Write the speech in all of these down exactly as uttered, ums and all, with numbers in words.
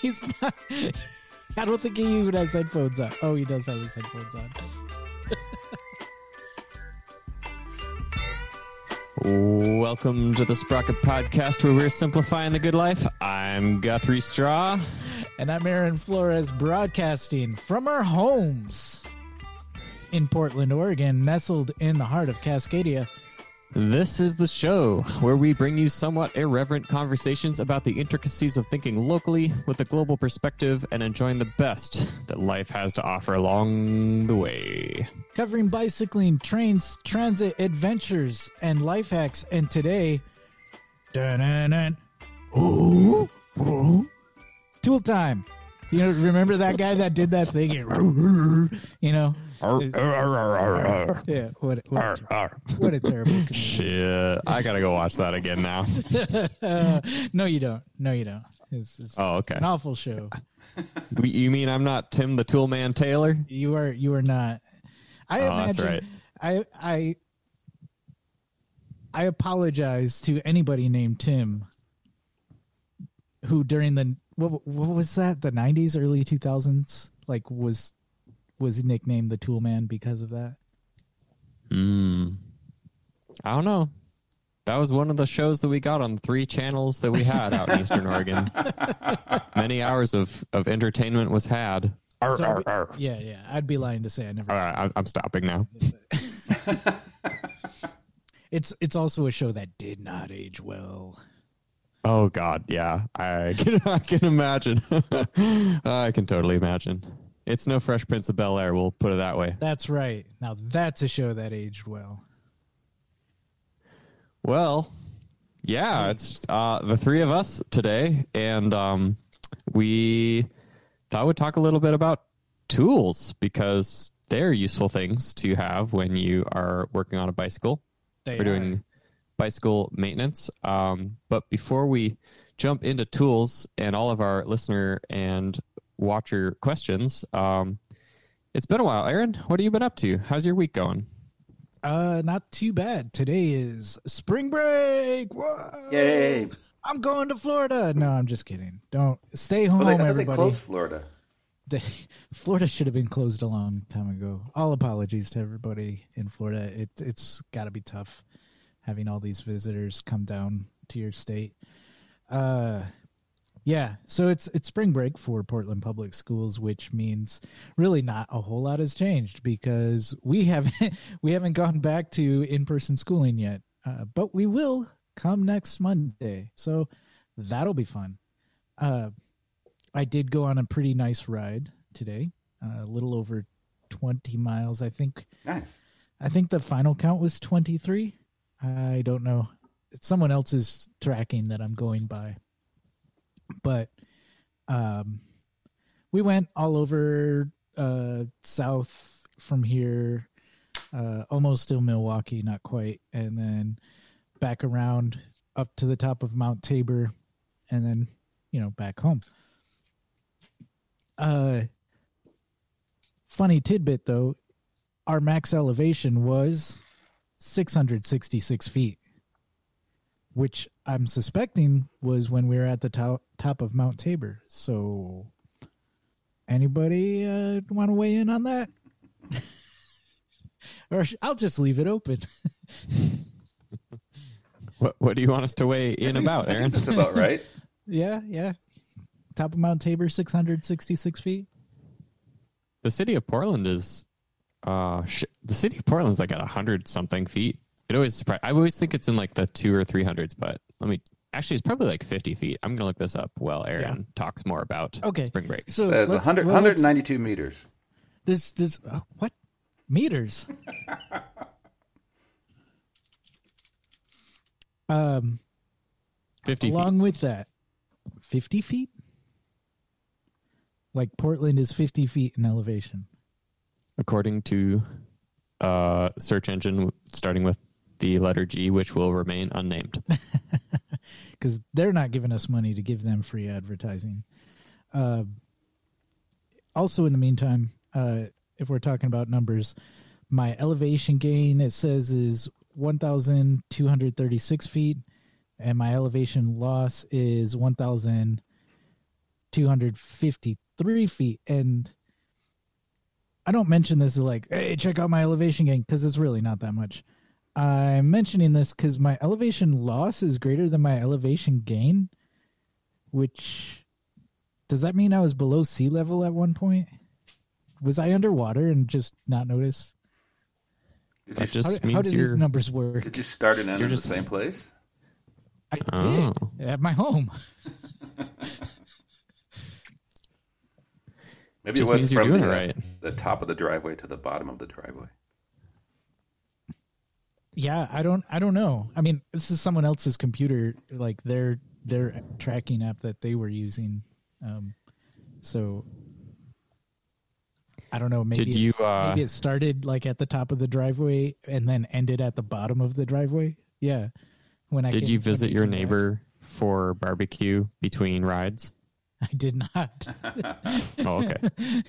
He's not. I don't think he even has headphones on. Oh, he does have his headphones on. Welcome to the Sprocket Podcast, where we're simplifying the good life. I'm Guthrie Straw. And I'm Aaron Flores, broadcasting from our homes in Portland, Oregon, nestled in the heart of Cascadia. This is the show where we bring you somewhat irreverent conversations about the intricacies of thinking locally with a global perspective and enjoying the best that life has to offer along the way. Covering bicycling, trains, transit, adventures, and life hacks. And today, dun-dun-dun, ooh, ooh, tool time. You know, remember that guy that did that thing? You know? Arr, arr, arr, arr, arr. Yeah, what, what, arr, a, arr. What a terrible comedian. Shit, I gotta go watch that again now. uh, no, you don't. No, you don't. It's, it's, oh, okay. It's an awful show. You mean I'm not Tim the Tool Man Taylor? You are. You are not. I oh, imagine. That's right. I I I apologize to anybody named Tim who during the what what was that the nineties, early two thousands, like was. was nicknamed the Tool Man because of that. Hmm. I don't know. That was one of the shows that we got on three channels that we had out in Eastern Oregon. Many hours of, of entertainment was had. Arr, so arr, be, arr. Yeah, yeah. I'd be lying to say I never. All right, I'm stopping now. it's it's also a show that did not age well. Oh God, yeah. I can I can imagine. I can totally imagine. It's no Fresh Prince of Bel-Air, we'll put it that way. That's right. Now that's a show that aged well. Well, yeah, it's uh, the three of us today, and um, we thought we'd talk a little bit about tools, because they're useful things to have when you are working on a bicycle. They We're are. doing bicycle maintenance. Um, but before we jump into tools and all of our listener and watcher questions, um it's been a while. Aaron, what have you been up to? How's your week going? Uh not too bad. Today is spring break. Whoa! Yay, I'm going to Florida. No, I'm just kidding. Don't stay home. Well, they, everybody, they closed Florida. They, Florida should have been closed a long time ago. All apologies to everybody in Florida. It, it's got to be tough having all these visitors come down to your state. uh Yeah, so it's it's spring break for Portland Public Schools, which means really not a whole lot has changed because we haven't we haven't gone back to in-person schooling yet, uh, but we will come next Monday, so that'll be fun. Uh, I did go on a pretty nice ride today, uh, a little over twenty miles, I think. Nice. I think the final count was twenty-three. I don't know. It's someone else's tracking that I'm going by. But um, we went all over uh, south from here, uh, almost to Milwaukee, not quite, and then back around up to the top of Mount Tabor, and then, you know, back home. Uh, funny tidbit, though, our max elevation was six hundred sixty-six feet. Which I'm suspecting was when we were at the to- top of Mount Tabor. So anybody uh, want to weigh in on that? Or I'll just leave it open. what What do you want us to weigh in about, Aaron? That's about right. Yeah, yeah. Top of Mount Tabor, six hundred sixty-six feet. The city of Portland is, uh, sh- the city of Portland's like at one hundred something feet. It always surprised. I always think it's in like the two or three hundreds, but let me actually, it's probably like fifty feet. I'm gonna look this up while Aaron yeah. talks more about okay. spring break. So that's one hundred, well, one hundred ninety-two meters. This this uh, what meters? um, fifty. Along feet. With that, fifty feet. Like Portland is fifty feet in elevation, according to uh search engine starting with the letter G, which will remain unnamed. Because they're not giving us money to give them free advertising. Uh, also, in the meantime, uh, if we're talking about numbers, my elevation gain, it says, is one thousand two hundred thirty-six feet, and my elevation loss is one thousand two hundred fifty-three feet. And I don't mention this as like, hey, check out my elevation gain, because it's really not that much. I'm mentioning this because my elevation loss is greater than my elevation gain, which, does that mean I was below sea level at one point? Was I underwater and just not notice? It just how, means how do these numbers work? Did you start and end in the same place? I did, oh. At my home. Maybe it, it was from the, right. the top of the driveway to the bottom of the driveway. Yeah, I don't I don't know. I mean, this is someone else's computer, like their their tracking app that they were using. Um, so I don't know, maybe you, uh... maybe it started like at the top of the driveway and then ended at the bottom of the driveway. Yeah. When I Did you visit your neighbor back. for barbecue between rides? I did not. Oh, okay.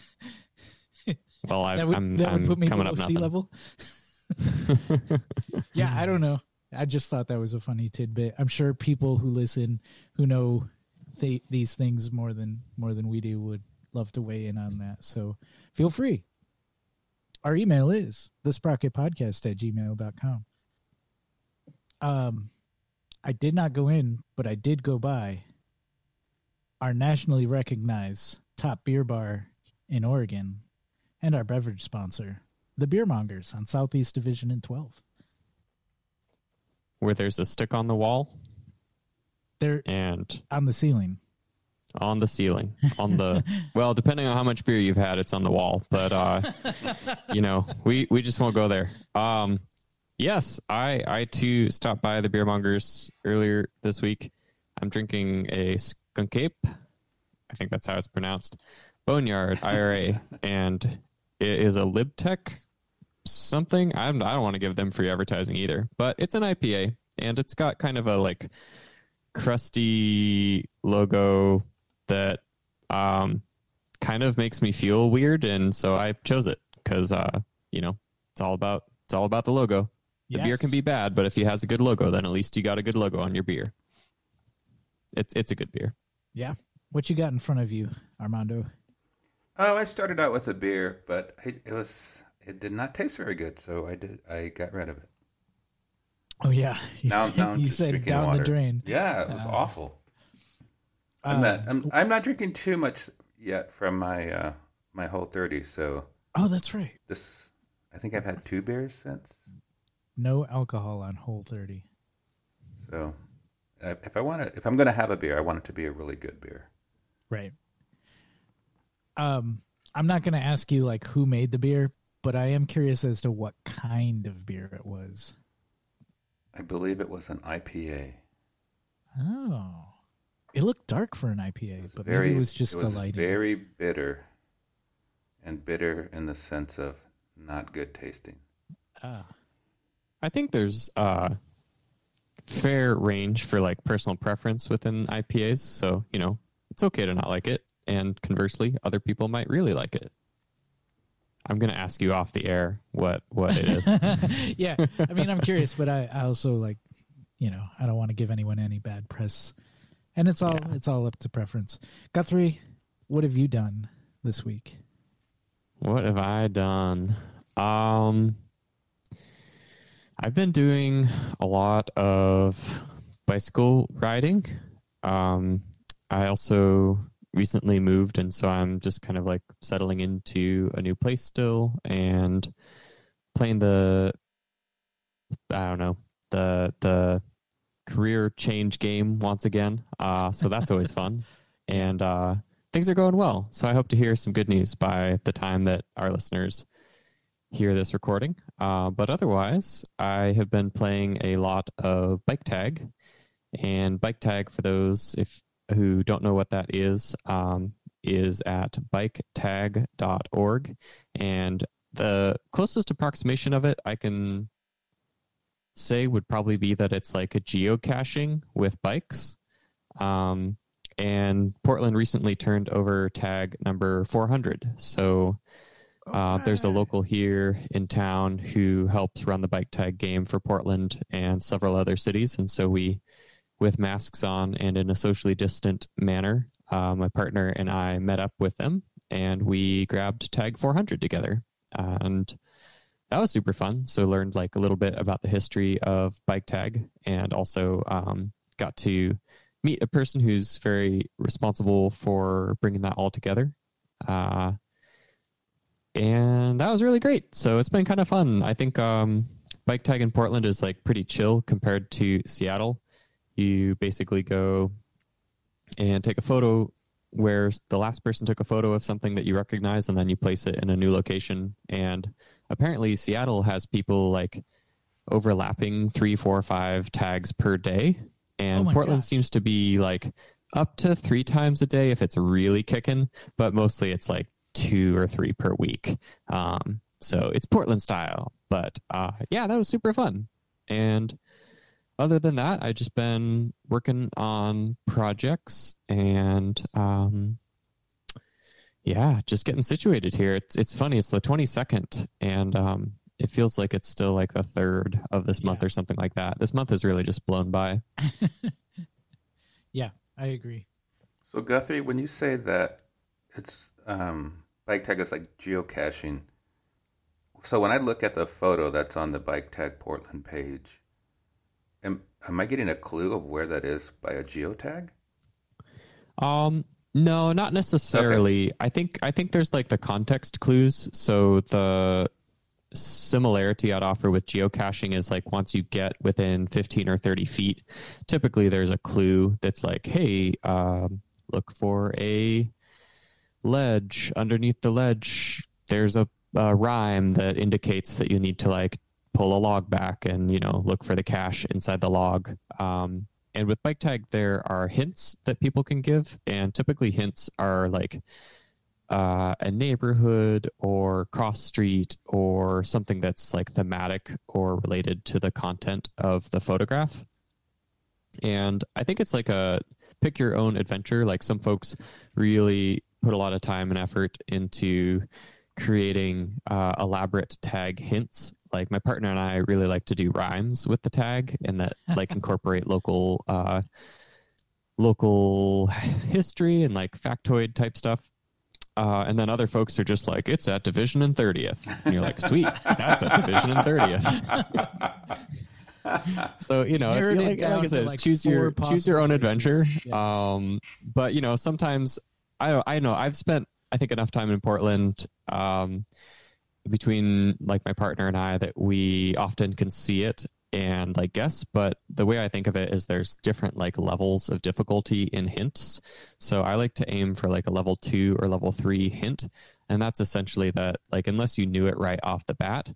Well, I, that would, I'm, that I'm would put me below sea level. Yeah, I don't know. I just thought that was a funny tidbit. I'm sure people who listen, who know they, these things more than more than we do, would love to weigh in on that. So feel free. Our email is thesprocketpodcast at gmail dot com. Um, I did not go in, but I did go by our nationally recognized top beer bar in Oregon and our beverage sponsor, the Beer Mongers on Southeast Division and twelfth. Where there's a stick on the wall? There and on the ceiling. On the ceiling. On the well, depending on how much beer you've had, it's on the wall. But uh you know, we, we just won't go there. Um yes, I I too stopped by the Beer Mongers earlier this week. I'm drinking a Skunkape. I think that's how it's pronounced. Boneyard I R A, and it is a Lib Tech something. I'm, I don't want to give them free advertising either, but it's an I P A, and it's got kind of a like crusty logo that um, kind of makes me feel weird, and so I chose it because uh, you know, it's all about it's all about the logo. The yes. beer can be bad, but if it has a good logo, then at least you got a good logo on your beer. It's it's a good beer. Yeah. What you got in front of you, Armando? Oh, I started out with a beer, but it, it was it did not taste very good, so I did I got rid of it. Oh yeah, you now, said, now you said down water. the drain. Yeah, it was uh, awful. I'm um, not I'm, I'm not drinking too much yet from my uh, my Whole thirty. So oh, that's right. This I think I've had two beers since. No alcohol on Whole thirty. So if I want to, if I'm going to have a beer, I want it to be a really good beer. Right. Um, I'm not going to ask you like who made the beer, but I am curious as to what kind of beer it was. I believe it was an I P A. Oh, it looked dark for an I P A, but very, maybe it was just it was the lighting. Very bitter, and bitter in the sense of not good tasting. Ah, uh, I think there's a uh, fair range for like personal preference within I P As, so you know it's okay to not like it. And conversely, other people might really like it. I'm going to ask you off the air what, what it is. Yeah. I mean, I'm curious, but I, I also like, you know, I don't want to give anyone any bad press, and it's all, yeah. it's all up to preference. Guthrie, what have you done this week? What have I done? Um, I've been doing a lot of bicycle riding. Um, I also recently moved, and so I'm just kind of like settling into a new place still, and playing the I don't know the the career change game once again, uh so that's always fun, and uh things are going well, so I hope to hear some good news by the time that our listeners hear this recording, uh but otherwise I have been playing a lot of Bike Tag. And Bike Tag, for those if who don't know what that is, um, is at bike tag dot org. And the closest approximation of it I can say would probably be that it's like a geocaching with bikes. Um, and Portland recently turned over tag number four hundred. So uh, there's a local here in town who helps run the Bike Tag game for Portland and several other cities. And so we, with masks on and in a socially distant manner, uh, my partner and I met up with them and we grabbed Tag four hundred together. Uh, and that was super fun. So learned like a little bit about the history of Bike Tag, and also um, got to meet a person who's very responsible for bringing that all together. Uh, and that was really great. So it's been kind of fun. I think um, Bike Tag in Portland is like pretty chill compared to Seattle. You basically go and take a photo where the last person took a photo of something that you recognize, and then you place it in a new location. And apparently Seattle has people like overlapping three, four, five tags per day. And oh Portland gosh. seems to be like up to three times a day if it's really kicking, but mostly it's like two or three per week. Um, so it's Portland style, but uh, yeah, that was super fun. And other than that, I've just been working on projects and um, yeah, just getting situated here. It's it's funny. It's the twenty-second, and um, it feels like it's still like the third of this yeah. month or something like that. This month is really just blown by. Yeah, I agree. So Guthrie, when you say that it's um, Bike Tag is like geocaching, so when I look at the photo that's on the Bike Tag Portland page, Am, am I getting a clue of where that is by a geotag? Um, no, not necessarily. Okay. I think I think there's like the context clues. So the similarity I'd offer with geocaching is like once you get within fifteen or thirty feet, typically there's a clue that's like, hey, um, look for a ledge. Underneath the ledge, there's a, a rhyme that indicates that you need to like pull a log back and, you know, look for the cache inside the log. Um, and with Bike Tag, there are hints that people can give. And typically hints are like uh, a neighborhood or cross street or something that's like thematic or related to the content of the photograph. And I think it's like a pick your own adventure. Like some folks really put a lot of time and effort into creating uh, elaborate tag hints. Like my partner and I really like to do rhymes with the tag, and that like incorporate local, uh, local history and like factoid type stuff. Uh, and then other folks are just like, it's at Division and thirtieth. And you're like, sweet, that's at Division and thirtieth. So, you know, it, like, like I said, like choose your, choose your own adventure. Yeah. Um, but you know, sometimes I don't, I know I've spent, I think enough time in Portland, um, between like my partner and I, that we often can see it and like guess, but the way I think of it is there's different like levels of difficulty in hints. So I like to aim for like a level two or level three hint. And that's essentially that like, unless you knew it right off the bat,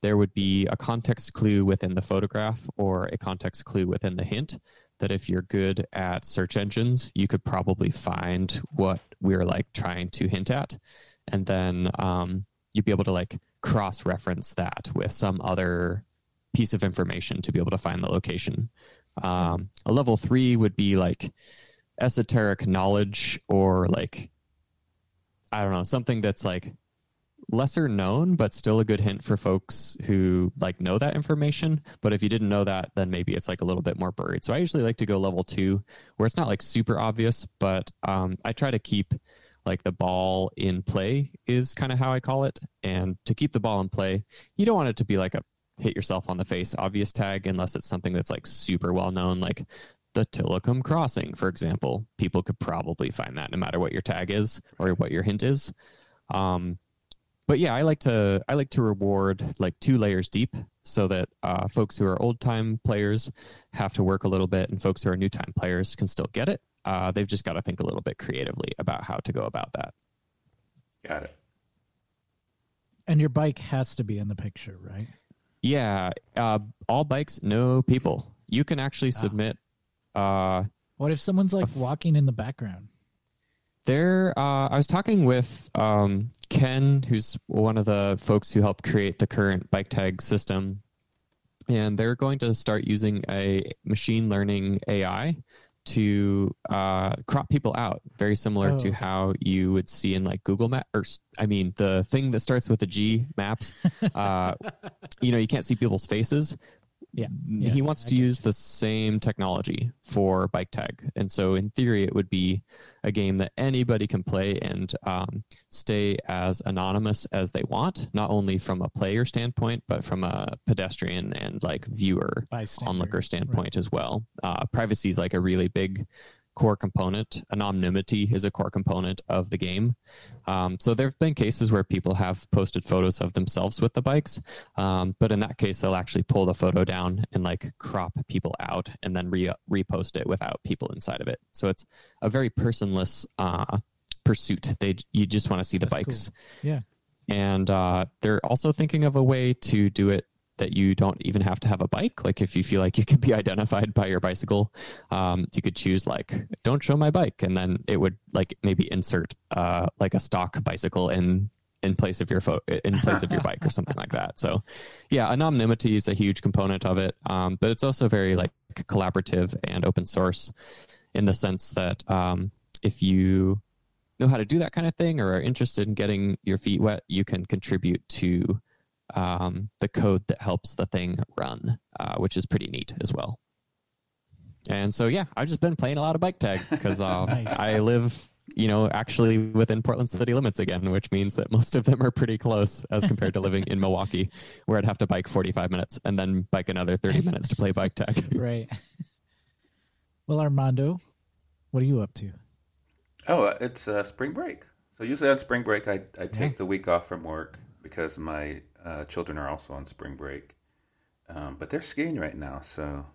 there would be a context clue within the photograph or a context clue within the hint that if you're good at search engines, you could probably find what we're like trying to hint at. And then, um, you'd be able to like cross-reference that with some other piece of information to be able to find the location. Um, a level three would be like esoteric knowledge or like, I don't know, something that's like lesser known, but still a good hint for folks who like know that information. But if you didn't know that, then maybe it's like a little bit more buried. So I usually like to go level two where it's not like super obvious, but um, I try to keep like the ball in play is kind of how I call it. And to keep the ball in play, you don't want it to be like a hit yourself on the face obvious tag, unless it's something that's like super well known, like the Tillicum Crossing, for example. People could probably find that no matter what your tag is or what your hint is. Um, but yeah, I like to I like to reward like two layers deep, so that uh, folks who are old time players have to work a little bit, and folks who are new time players can still get it. Uh, they've just got to think a little bit creatively about how to go about that. Got it. And your bike has to be in the picture, right? Yeah. Uh, all bikes, no people. You can actually submit. Ah. Uh, what if someone's like f- walking in the background? There, uh, I was talking with um, Ken, who's one of the folks who helped create the current Bike Tag system. And they're going to start using a machine learning A I to uh, crop people out, very similar oh. to how you would see in like Google Maps, or I mean the thing that starts with a G, Maps. Uh, you know, you can't see people's faces. Yeah. yeah he wants I to use you. the same technology for Bike Tag. And so in theory, it would be a game that anybody can play and um, stay as anonymous as they want, not only from a player standpoint, but from a pedestrian and like viewer, bystander, onlooker standpoint right. as well. Uh, privacy is like a really big core component. Anonymity is a core component of the game. Um, so there have been cases where people have posted photos of themselves with the bikes, um, but in that case, they'll actually pull the photo down and like crop people out and then re- repost it without people inside of it. So it's a very personless uh, pursuit. They you just want to see the That's bikes. Cool. Yeah, and uh, they're also thinking of a way to do it that you don't even have to have a bike. Like if you feel like you could be identified by your bicycle, um, you could choose like, don't show my bike. And then it would like maybe insert uh, like a stock bicycle in, in place of your fo- in place of your bike or something like that. So yeah, anonymity is a huge component of it. Um, but it's also very like collaborative and open source in the sense that um, if you know how to do that kind of thing or are interested in getting your feet wet, you can contribute to um the code that helps the thing run, uh which is pretty neat as well. And so yeah, I've just been playing a lot of Bike Tag because uh, nice. I live you know actually within Portland city limits again, which means that most of them are pretty close as compared to living in Milwaukee, where I'd have to bike forty-five minutes and then bike another thirty minutes to play Bike Tag. Right. Well, Armando, what are you up to? Oh, it's uh spring break. So usually on spring break I, I take yeah. the week off from work because my Uh, children are also on spring break, um, but they're skiing right now. So,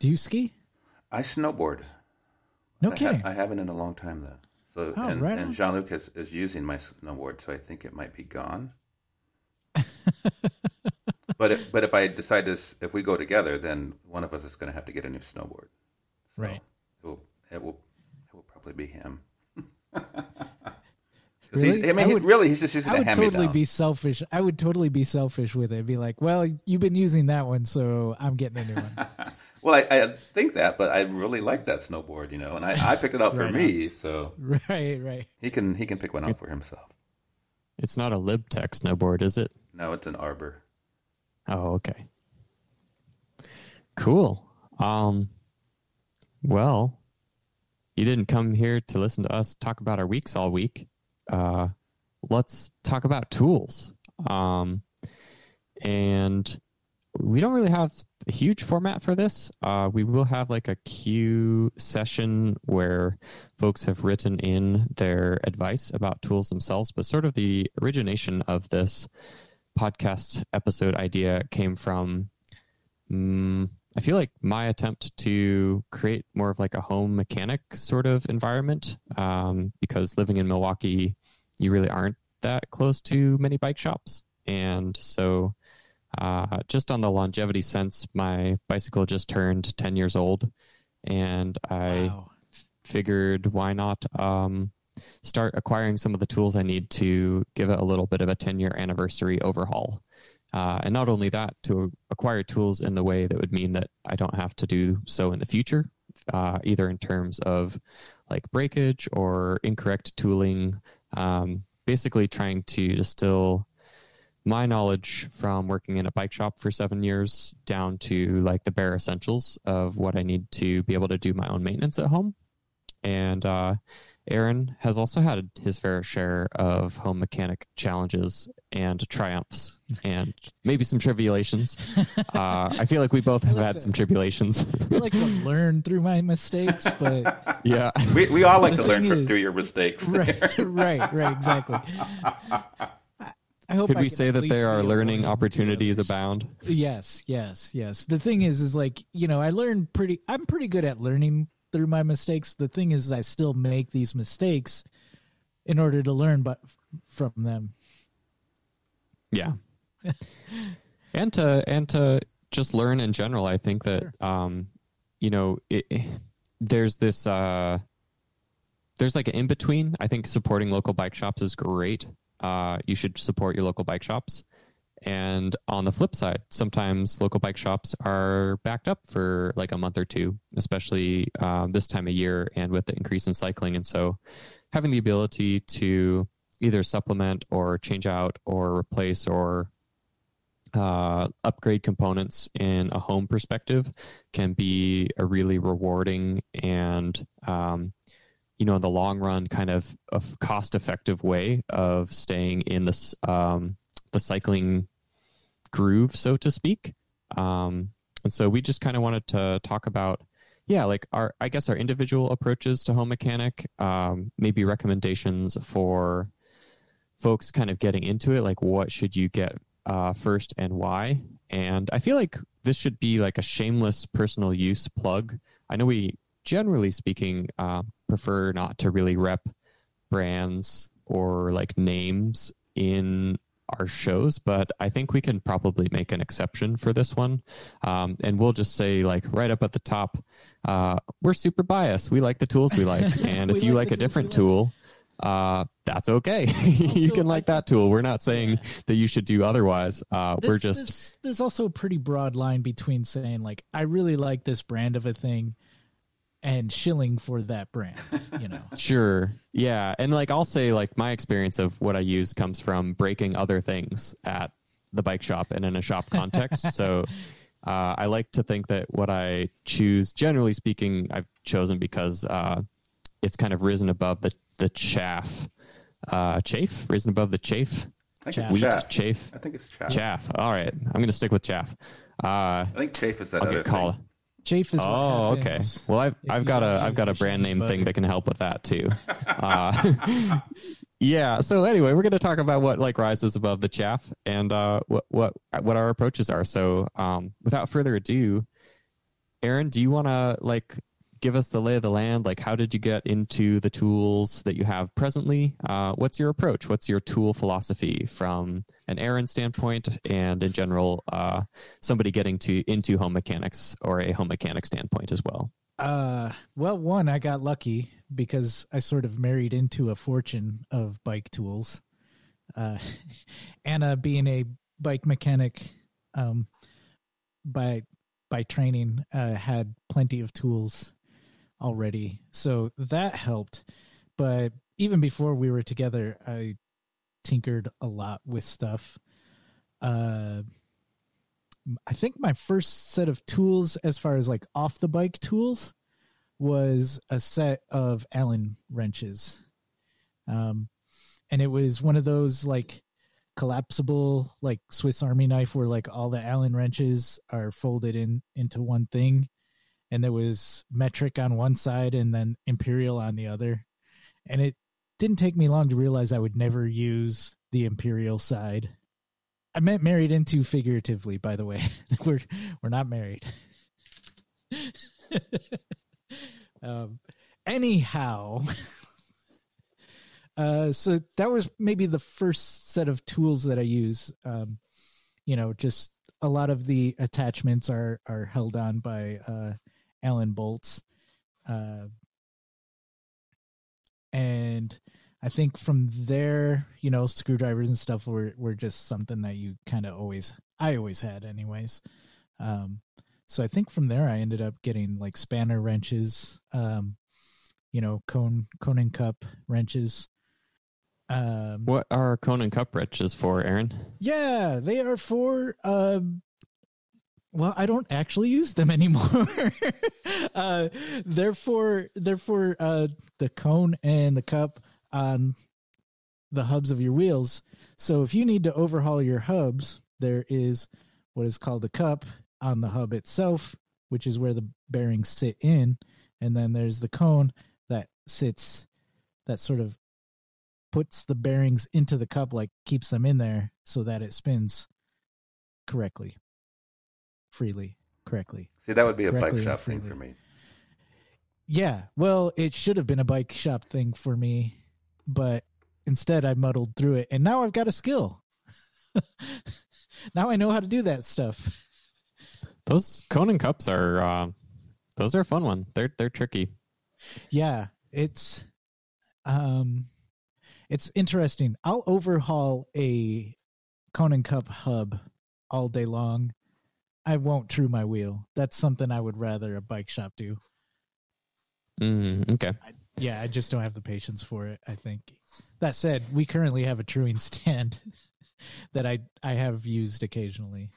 do you ski? I snowboard. No I kidding. Ha- I haven't in a long time though. So, oh, and, right and Jean-Luc is, is using my snowboard, so I think it might be gone. but if, but if I decide to, if we go together, then one of us is going to have to get a new snowboard. So right. It will. It will. It will probably be him. Really? He's, I mean, I would, he, really, he's just using I a hand-me-down. I would totally be selfish. I would totally be selfish with it. Be like, well, you've been using that one, so I'm getting a new one. Well, I, I think that, but I really like that snowboard, you know, and I, I picked it out right for me, so. Right, right. He can he can pick one out for himself. It's not a Lib Tech snowboard, is it? No, it's an Arbor. Oh, okay. Cool. Um. Well, you didn't come here to listen to us talk about our weeks all week. Uh, let's talk about tools. Um, and we don't really have a huge format for this. Uh, we will have like a Q session where folks have written in their advice about tools themselves, but sort of the origination of this podcast episode idea came from, um, I feel like my attempt to create more of like a home mechanic sort of environment, um, because living in Milwaukee, you really aren't that close to many bike shops. And so uh, just on the longevity sense, my bicycle just turned ten years old and I wow. f- figured why not um, start acquiring some of the tools I need to give it a little bit of a ten year anniversary overhaul. Uh, and not only that, to acquire tools in the way that would mean that I don't have to do so in the future, uh, either in terms of like breakage or incorrect tooling, um, basically trying to distill my knowledge from working in a bike shop for seven years down to like the bare essentials of what I need to be able to do my own maintenance at home. And uh, Aaron has also had his fair share of home mechanic challenges and triumphs and maybe some tribulations. Uh, I feel like we both have like had to, some tribulations. I like to learn through my mistakes, but yeah, we we all like to learn from, is, through your mistakes. Right, right, right, exactly. I hope Could I we say that there are learning opportunities abound? Yes, yes, yes. The thing is, is like, you know, I learned pretty, I'm pretty good at learning through my mistakes. The thing is, is I still make these mistakes in order to learn but from them. Yeah. and to and to just learn in general. I think that, sure. um, you know, it, it, there's this, uh, there's like an in-between. I think supporting local bike shops is great. Uh, you should support your local bike shops. And on the flip side, sometimes local bike shops are backed up for like a month or two, especially um, this time of year and with the increase in cycling. And so having the ability to either supplement or change out or replace or uh, upgrade components in a home perspective can be a really rewarding and, um, you know, in the long run, kind of a cost-effective way of staying in this, um, the cycling groove, so to speak. Um, and so we just kind of wanted to talk about, yeah, like our, I guess our individual approaches to home mechanic, um, maybe recommendations for folks kind of getting into it, like what should you get uh, first and why. And I feel like this should be like a shameless personal use plug. I know we, generally speaking, uh, prefer not to really rep brands or like names in our shows, but I think we can probably make an exception for this one. Um, and we'll just say, like, right up at the top, uh, we're super biased. We like the tools we like. And if you like, like a different tool, uh, that's okay. You can like that tool. We're not saying yeah. that you should do otherwise. Uh, there's, we're just, there's, there's also a pretty broad line between saying, like, I really like this brand of a thing and shilling for that brand, you know. Sure. Yeah. And like, I'll say, like, my experience of what I use comes from breaking other things at the bike shop and in a shop context. So uh, I like to think that what I choose, generally speaking, I've chosen because uh, it's kind of risen above the, the chaff, uh, chafe, risen above the chafe. I think chaff. It's chaff. chafe. I think it's chaff. Chaff. All right. I'm going to stick with chaff. Uh, I think chafe is that I'll other get call- thing. Chafe is oh okay well I've, I've got a I've got a brand name butter. Thing that can help with that too. Uh, yeah, so anyway, we're going to talk about what like rises above the chaff and uh what what what our approaches are. So um without further ado, Aaron, do you want to like give us the lay of the land? Like, how did you get into the tools that you have presently? Uh what's your approach? What's your tool philosophy from an Aaron standpoint, and in general, uh somebody getting to into home mechanics or a home mechanic standpoint as well? Uh well, one, I got lucky because I sort of married into a fortune of bike tools. Uh Anna being a bike mechanic um by by training, uh had plenty of tools already, so that helped. But even before we were together, I tinkered a lot with stuff. uh I think my first set of tools, as far as like off the bike tools, was a set of Allen wrenches, um and it was one of those like collapsible like Swiss Army knife where like all the Allen wrenches are folded in into one thing. And there was metric on one side and then imperial on the other. And it didn't take me long to realize I would never use the imperial side. I meant married into figuratively, by the way. we're we're not married. um, anyhow, uh, so that was maybe the first set of tools that I use. Um, you know, just a lot of the attachments are are held on by uh, Allen bolts. Uh, and I think from there, you know, screwdrivers and stuff were, were just something that you kind of always, I always had anyways. Um, so I think from there I ended up getting like spanner wrenches, um, you know, cone, cone and cup wrenches. Um, what are cone and cup wrenches for, Aaron? Yeah, they are for, um, well, I don't actually use them anymore. uh, they're for, they're for uh, the cone and the cup on the hubs of your wheels. So if you need to overhaul your hubs, there is what is called a cup on the hub itself, which is where the bearings sit in. And then there's the cone that sits, that sort of puts the bearings into the cup, like keeps them in there so that it spins correctly. Freely, correctly. See, that would be a bike shop thing for me. Yeah, well, it should have been a bike shop thing for me, but instead I muddled through it, and now I've got a skill. Now I know how to do that stuff. Those cone and cups are, uh, those are a fun one. They're they're tricky. Yeah, it's, um, it's interesting. I'll overhaul a cone and cup hub all day long. I won't true my wheel. That's something I would rather a bike shop do. Mm, okay. I, yeah, I just don't have the patience for it, I think. That said, we currently have a truing stand. that I, I have used occasionally.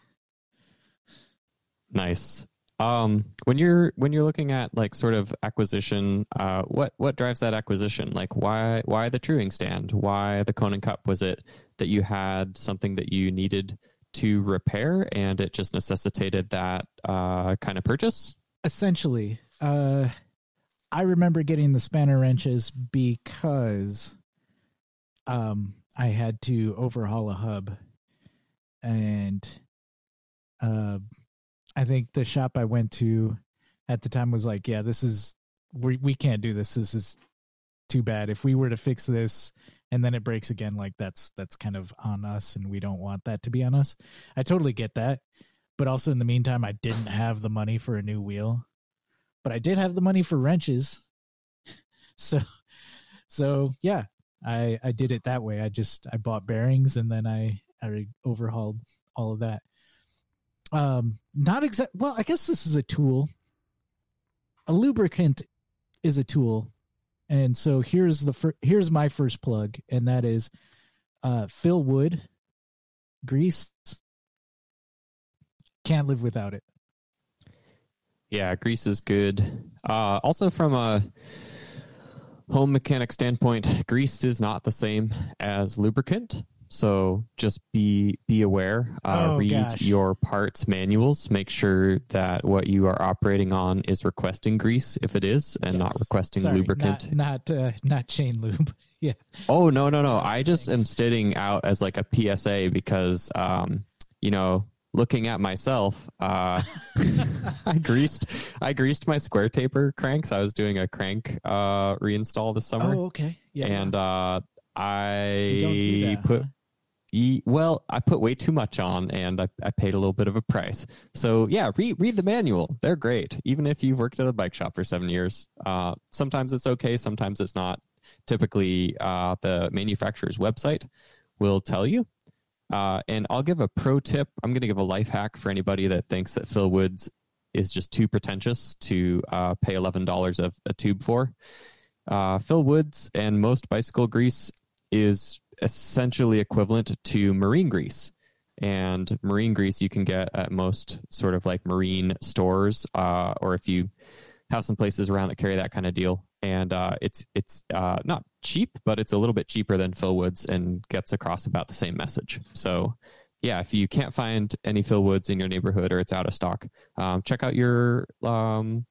Nice. Um, when you're, when you're looking at like sort of acquisition, uh, what, what drives that acquisition? Like why, why the truing stand? Why the Cone and Cup? Was it that you had something that you needed to repair and it just necessitated that, uh, kind of purchase? Essentially, uh, I remember getting the spanner wrenches because, um, I had to overhaul a hub, and, uh, I think the shop I went to at the time was like, yeah, this is, we we can't do this. This is too bad. If we were to fix this and then it breaks again, like that's, that's kind of on us and we don't want that to be on us. I totally get that. But also in the meantime, I didn't have the money for a new wheel, but I did have the money for wrenches. So, so yeah, I, I did it that way. I just, I bought bearings and then I, I overhauled all of that. Um, not exact. Well, I guess this is a tool. A lubricant is a tool. And so here's the, fir- here's my first plug. And that is, uh, Phil Wood grease. Can't live without it. Yeah. Grease is good. Uh, also from a home mechanic standpoint, grease is not the same as lubricant. So just be be aware, uh, oh, read gosh. your parts manuals, make sure that what you are operating on is requesting grease if it is, and yes. not requesting Sorry, lubricant. Not not, uh, not chain lube. Yeah. Oh, no, no, no. I just Thanks. am stating out as like a P S A because, um, you know, looking at myself, uh, I greased I greased my square taper cranks. I was doing a crank uh, reinstall this summer. Oh, okay. Yeah. And uh, I do that, put... Huh? Well, I put way too much on and I, I paid a little bit of a price. So yeah, read, read the manual. They're great. Even if you've worked at a bike shop for seven years, uh, sometimes it's okay. Sometimes it's not. Typically, uh, the manufacturer's website will tell you. Uh, and I'll give a pro tip. I'm going to give a life hack for anybody that thinks that Phil Woods is just too pretentious to uh, pay eleven dollars of a tube for. Uh, Phil Woods and most bicycle grease is essentially equivalent to marine grease, and marine grease you can get at most sort of like marine stores, uh, or if you have some places around that carry that kind of deal. And uh, it's it's uh, not cheap, but it's a little bit cheaper than Phil Woods and gets across about the same message. So yeah, if you can't find any Phil Woods in your neighborhood or it's out of stock, um, check out your um,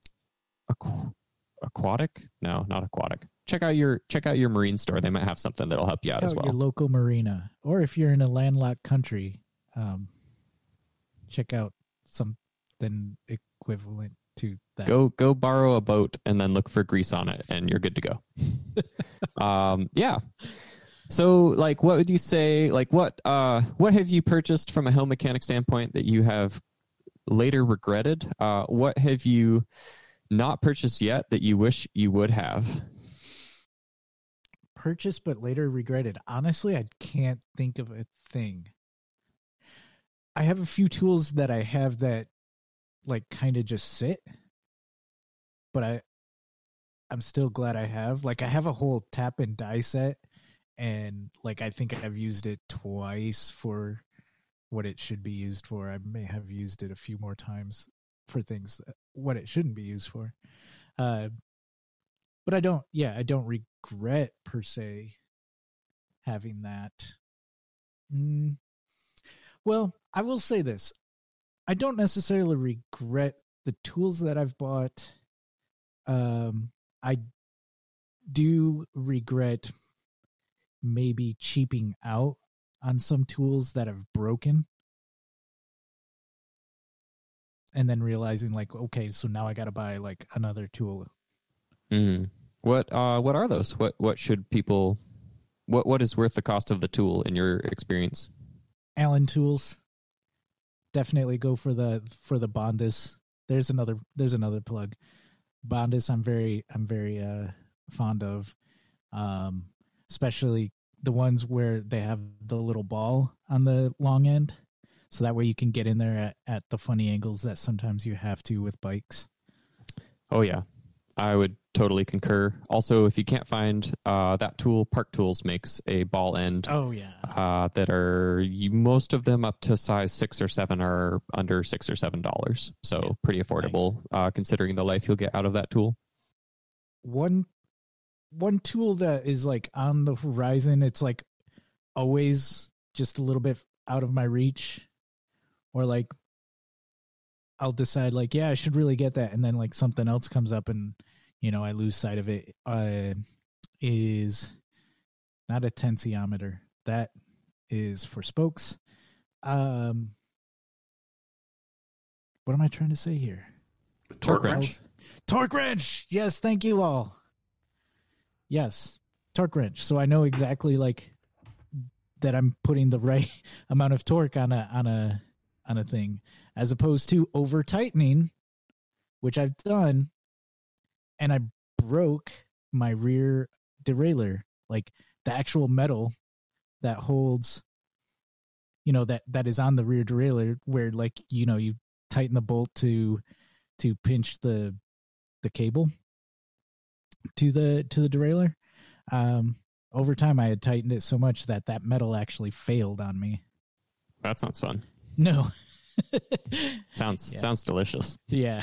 aqu- aquatic? No, not aquatic. Check out your check out your marine store. They might have something that'll help you out check as well. Your local marina, or if you're in a landlocked country, um, check out something equivalent to that. Go go borrow a boat and then look for grease on it, and you're good to go. um, yeah. So, like, what would you say? Like, what uh, what have you purchased from a hill mechanic standpoint that you have later regretted? Uh, what have you not purchased yet that you wish you would have? Purchased but later regretted. Honestly, I can't think of a thing. I have a few tools that I have that like kind of just sit, but I, I'm still glad I have. Like I have a whole tap and die set, and like I think I've used it twice for what it should be used for. I may have used it a few more times for things that, what it shouldn't be used for. Uh, But I don't, yeah, I don't regret per se having that. Mm. Well, I will say this. I don't necessarily regret the tools that I've bought. Um, I do regret maybe cheaping out on some tools that have broken. And then realizing like, okay, so now I got to buy like another tool. Mm. What uh what are those? What what should people what what is worth the cost of the tool in your experience? Allen tools. Definitely go for the for the Bondus. There's another there's another plug. Bondus I'm very I'm very uh fond of. Um especially the ones where they have the little ball on the long end. So that way you can get in there at, at the funny angles that sometimes you have to with bikes. Oh yeah. I would totally concur. Also, if you can't find uh, that tool, Park Tools makes a ball end. Oh, yeah. Uh, that are, you, most of them up to size six or seven are under six or seven dollars. So pretty affordable, nice. uh, considering the life you'll get out of that tool. One, one tool that is like on the horizon, it's like always just a little bit out of my reach, or like I'll decide like, yeah, I should really get that. And then like something else comes up and, you know, I lose sight of it, uh, is not a tensiometer. That is for spokes. Um, what am I trying to say here? The torque wrench. wrench. Torque wrench. Yes. Thank you all. Yes. Torque wrench. So I know exactly like that I'm putting the right amount of torque on a, on a, on a thing, as opposed to over tightening, which I've done. And I broke my rear derailleur, like the actual metal that holds, you know, that, that is on the rear derailleur where like, you know, you tighten the bolt to, to pinch the, the cable to the, to the derailleur. Um, over time I had tightened it so much that that metal actually failed on me. That sounds fun. No. sounds, yeah. sounds delicious. Yeah.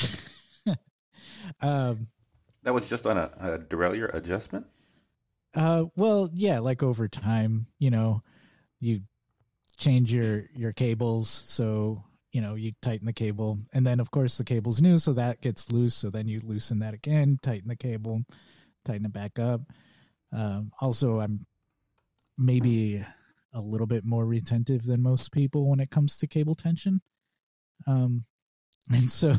um, That was just on a, a derailleur adjustment? Uh, well, yeah, like over time, you know, you change your, your cables. So, you know, you tighten the cable. And then, of course, the cable's new, so that gets loose. So then you loosen that again, tighten the cable, tighten it back up. Um, also, I'm maybe a little bit more retentive than most people when it comes to cable tension. Um, and so...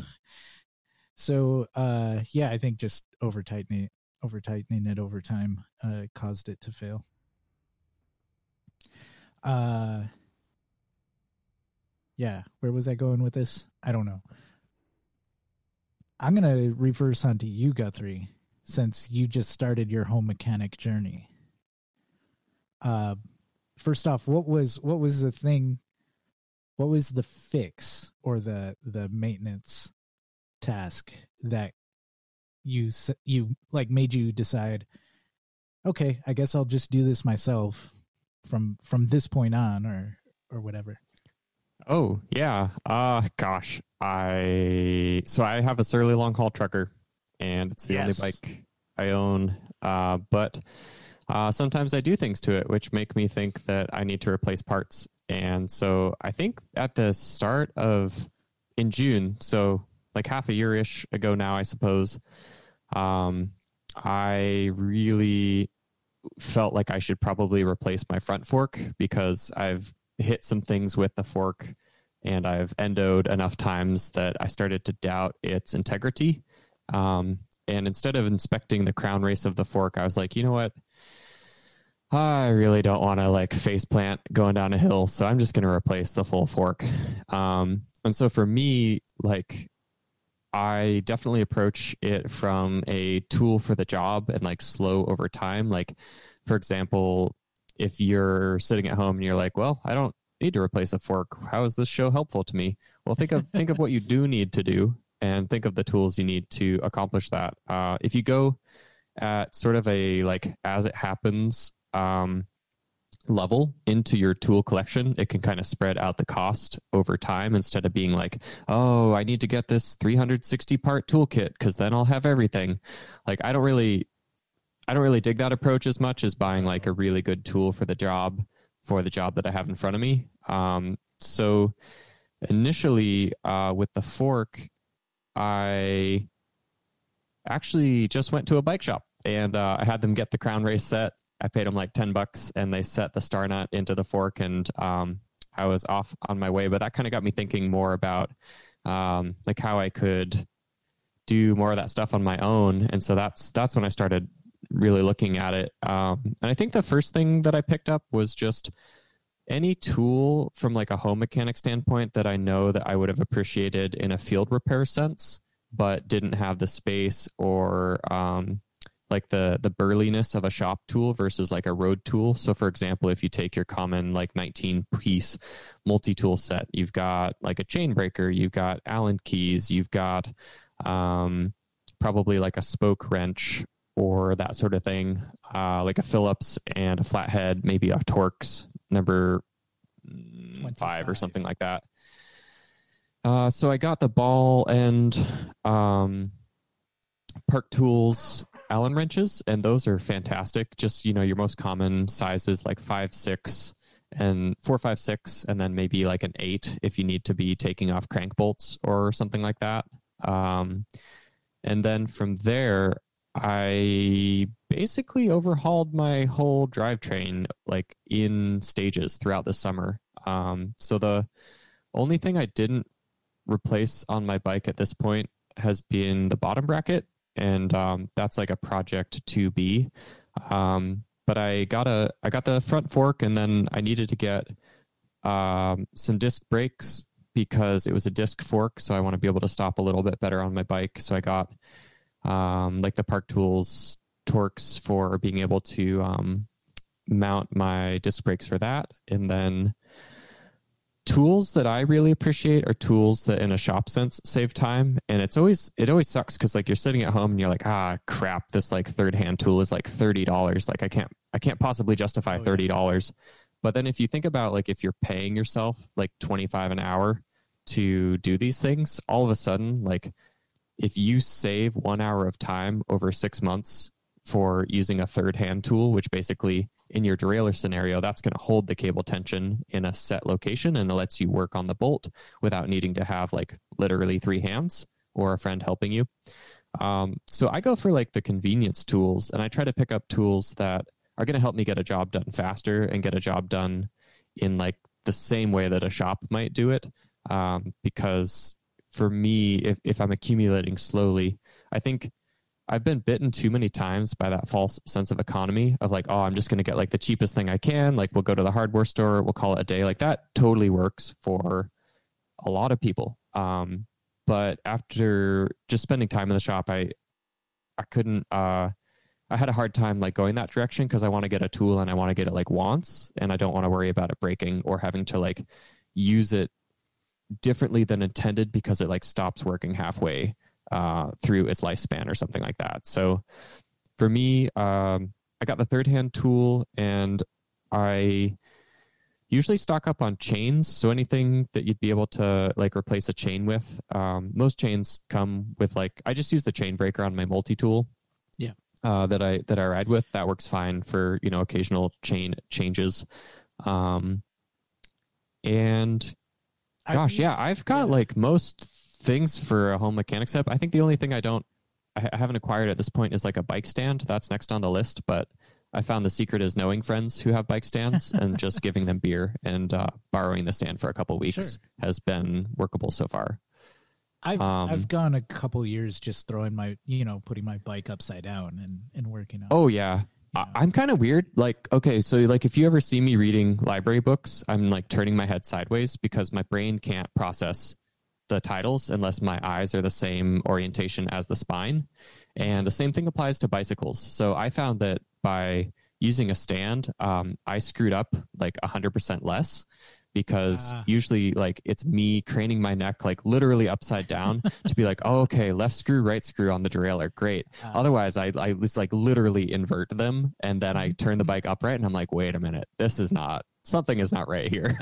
So, uh, yeah, I think just over tightening, over tightening it over time, uh, caused it to fail. Uh, yeah, where was I going with this? I don't know. I'm going to reverse onto you, Guthrie, since you just started your home mechanic journey. Uh, first off, what was, what was the thing, what was the fix or the, the maintenance task that you you like made you decide, okay, I guess I'll just do this myself from from this point on, or or whatever? Oh yeah, uh gosh, I so I have a Surly Long Haul Trucker, and it's the yes. only bike I own. Uh, but uh, sometimes I do things to it which make me think that I need to replace parts, and so I think at the start of in June, so like half a year-ish ago now, I suppose, um, I really felt like I should probably replace my front fork, because I've hit some things with the fork and I've endoed enough times that I started to doubt its integrity. Um, and instead of inspecting the crown race of the fork, I was like, you know what? I really don't want to like face plant going down a hill, so I'm just going to replace the full fork. Um, and so for me, like, I definitely approach it from a tool for the job and like slow over time. Like, for example, if you're sitting at home and you're like, well, I don't need to replace a fork, how is this show helpful to me? Well, think of, think of what you do need to do, and think of the tools you need to accomplish that. Uh, if you go at sort of a, like, as it happens, um, level into your tool collection, it can kind of spread out the cost over time, instead of being like, oh, I need to get this three hundred sixty part toolkit because then I'll have everything. Like, I don't really, I don't really dig that approach as much as buying like a really good tool for the job, for the job that I have in front of me. Um, so initially, uh, with the fork, I actually just went to a bike shop, and uh, I had them get the crown race set. I paid them like ten bucks, and they set the star nut into the fork, and um, I was off on my way. But that kind of got me thinking more about um, like how I could do more of that stuff on my own. And so that's, that's when I started really looking at it. Um, and I think the first thing that I picked up was just any tool from like a home mechanic standpoint that I know that I would have appreciated in a field repair sense, but didn't have the space or, um, like the the burliness of a shop tool versus like a road tool. So for example, if you take your common like nineteen piece multi-tool set, you've got like a chain breaker, you've got Allen keys, you've got um, probably like a spoke wrench or that sort of thing, uh, like a Phillips and a flathead, maybe a Torx number five or something like that. Uh, so I got the ball and um, Park Tools Allen wrenches, and those are fantastic. Just, you know, your most common sizes, like five, six, and four, five, six, and then maybe like an eight if you need to be taking off crank bolts or something like that. Um, and then from there, I basically overhauled my whole drivetrain, like in stages throughout the summer. Um, so the only thing I didn't replace on my bike at this point has been the bottom bracket. And um, that's like a project to be. Um, but I got a I got the front fork, and then I needed to get um, some disc brakes because it was a disc fork. So I want to be able to stop a little bit better on my bike. So I got um, like the Park Tools Torx for being able to um, mount my disc brakes for that. And then tools that I really appreciate are tools that in a shop sense save time. And it's always, it always sucks. Cause like you're sitting at home and you're like, ah, crap, this like third hand tool is like thirty dollars. Like I can't, I can't possibly justify thirty dollars. But then if you think about like, if you're paying yourself like twenty-five an hour to do these things, all of a sudden, like if you save one hour of time over six months for using a third hand tool, which basically in your derailleur scenario, that's going to hold the cable tension in a set location, and it lets you work on the bolt without needing to have like literally three hands or a friend helping you. Um, so I go for like the convenience tools, and I try to pick up tools that are going to help me get a job done faster and get a job done in like the same way that a shop might do it. Um, because for me, if, if I'm accumulating slowly, I think I've been bitten too many times by that false sense of economy of like, oh, I'm just going to get like the cheapest thing I can. Like we'll go to the hardware store. We'll call it a day. Like that totally works for a lot of people. Um, but after just spending time in the shop, I, I couldn't, uh, I had a hard time like going that direction because I want to get a tool and I want to get it like once, and I don't want to worry about it breaking or having to like use it differently than intended because it like stops working halfway uh, through its lifespan or something like that. So for me, um, I got the third hand tool, and I usually stock up on chains. So anything that you'd be able to like replace a chain with, um, most chains come with like, I just use the chain breaker on my multi-tool. Yeah. Uh, that I, that I ride with, that works fine for, you know, occasional chain changes. Um, and gosh, used, yeah, I've got yeah. like most things for a home mechanic setup. I think the only thing I don't, I haven't acquired at this point is like a bike stand. That's next on the list, but I found the secret is knowing friends who have bike stands and just giving them beer and uh, borrowing the stand for a couple weeks sure. has been workable so far. I've um, I've gone a couple years just throwing my, you know, putting my bike upside down and, and working on. Oh yeah. You know. I'm kind of weird. Like, okay, so like if you ever see me reading library books, I'm like turning my head sideways because my brain can't process the titles unless my eyes are the same orientation as the spine. And the same thing applies to bicycles. So I found that by using a stand, um, I screwed up like one hundred percent less because uh. usually like it's me craning my neck, like literally upside down to be like, oh, okay, left screw, right screw on the derailleur. Great. Uh. Otherwise I, I just like literally invert them. And then I turn the bike upright and I'm like, wait a minute, this is not, something is not right here.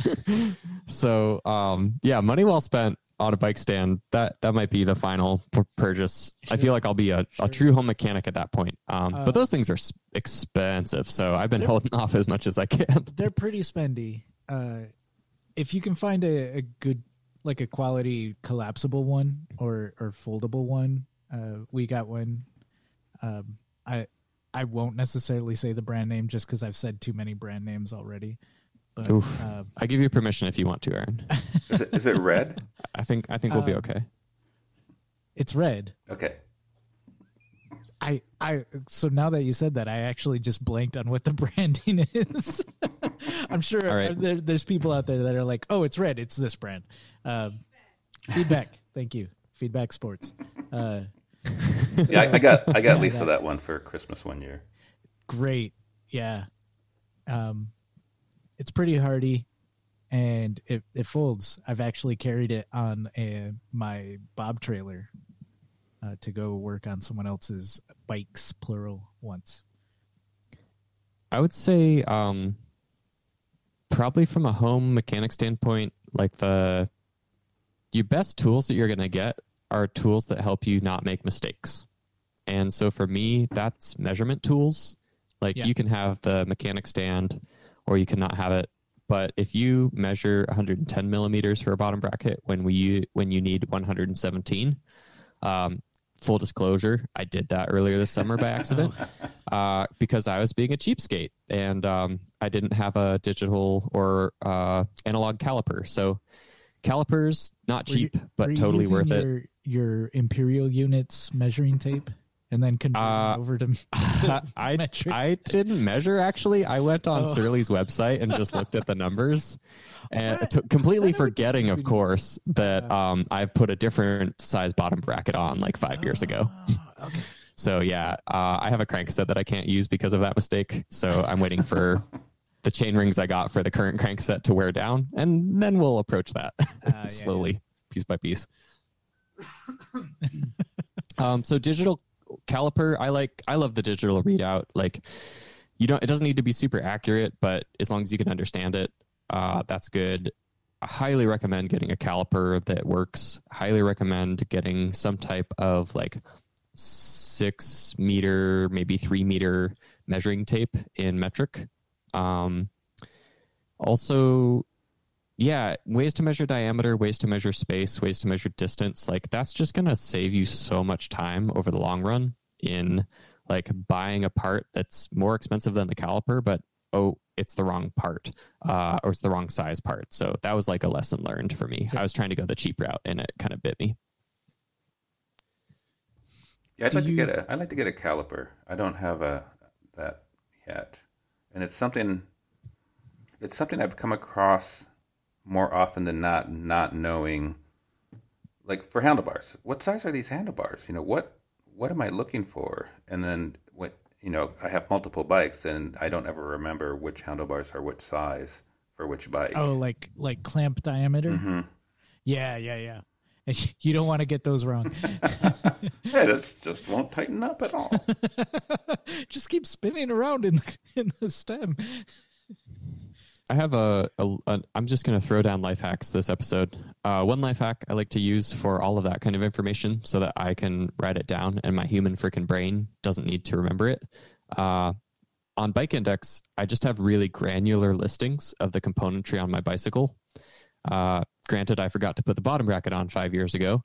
So um, yeah, money well spent on a bike stand. That that might be the final purchase. Sure. I feel like I'll be a, sure. a true home mechanic at that point. Um, uh, but those things are expensive, so I've been holding off as much as I can. They're pretty spendy. Uh, if you can find a, a good, like a quality collapsible one or or foldable one, uh, we got one. Um, I I won't necessarily say the brand name just because I've said too many brand names already. But, Oof. Uh, I give you permission if you want to, Aaron. Is it, is it red? I think I think we'll um, be okay. It's red. Okay. I I so now that you said that, I actually just blanked on what the branding is. I'm sure right. there, there's people out there that are like, "Oh, it's red. It's this brand." Um, feedback. Thank you. Feedback Sports. Uh, so yeah, I, I got I got Lisa that. that one for Christmas one year. Great. Yeah. Um. It's pretty hardy, and it, it folds. I've actually carried it on a, my Bob trailer uh, to go work on someone else's bikes, plural, once? I would say um, probably from a home mechanic standpoint, like the your best tools that you're going to get are tools that help you not make mistakes. And so for me, that's measurement tools. Like yeah. you can have the mechanic stand or you cannot have it. But if you measure one hundred ten millimeters for a bottom bracket when we when you need one hundred seventeen, um, full disclosure, I did that earlier this summer by accident uh, because I was being a cheapskate and um, I didn't have a digital or uh, analog caliper. So calipers, not cheap, were you, but were you totally using worth your, it. Your Imperial units measuring tape? And then convert uh, over to, to I, metric. I didn't measure, actually. I went on oh. Surly's website and just looked at the numbers, and t- completely forgetting, of course, that um, I've put a different size bottom bracket on like five years ago. Oh, okay. So, yeah, uh, I have a crank set that I can't use because of that mistake. So I'm waiting for the chain rings I got for the current crank set to wear down, and then we'll approach that uh, slowly, yeah, yeah. piece by piece. um, so digital... Caliper, I like. I love the digital readout. Like, you don't. It doesn't need to be super accurate, but as long as you can understand it, uh, that's good. I highly recommend getting a caliper that works. Highly recommend getting some type of like six meter, maybe three meter measuring tape in metric. Um, also, yeah, ways to measure diameter, ways to measure space, ways to measure distance. Like, that's just going to save you so much time over the long run in, like, buying a part that's more expensive than the caliper, but, oh, it's the wrong part, uh, or it's the wrong size part. So that was, like, a lesson learned for me. I was trying to go the cheap route, and it kind of bit me. Yeah, I'd like, you... to get a, I'd like to get a caliper. I don't have a that yet. And it's something. it's something I've come across... more often than not, not knowing, like for handlebars, what size are these handlebars? You know, what what am I looking for? And then, what you know, I have multiple bikes, and I don't ever remember which handlebars are which size for which bike. Oh, like like clamp diameter? Mm-hmm. Yeah, yeah, yeah. And you don't want to get those wrong. Yeah, that's just won't tighten up at all. Just keep spinning around in the, in the stem. I have a, a, a I'm just going to throw down life hacks this episode. Uh, one life hack I like to use for all of that kind of information so that I can write it down and my human freaking brain doesn't need to remember it. Uh, on Bike Index, I just have really granular listings of the componentry on my bicycle. Uh, granted, I forgot to put the bottom bracket on five years ago,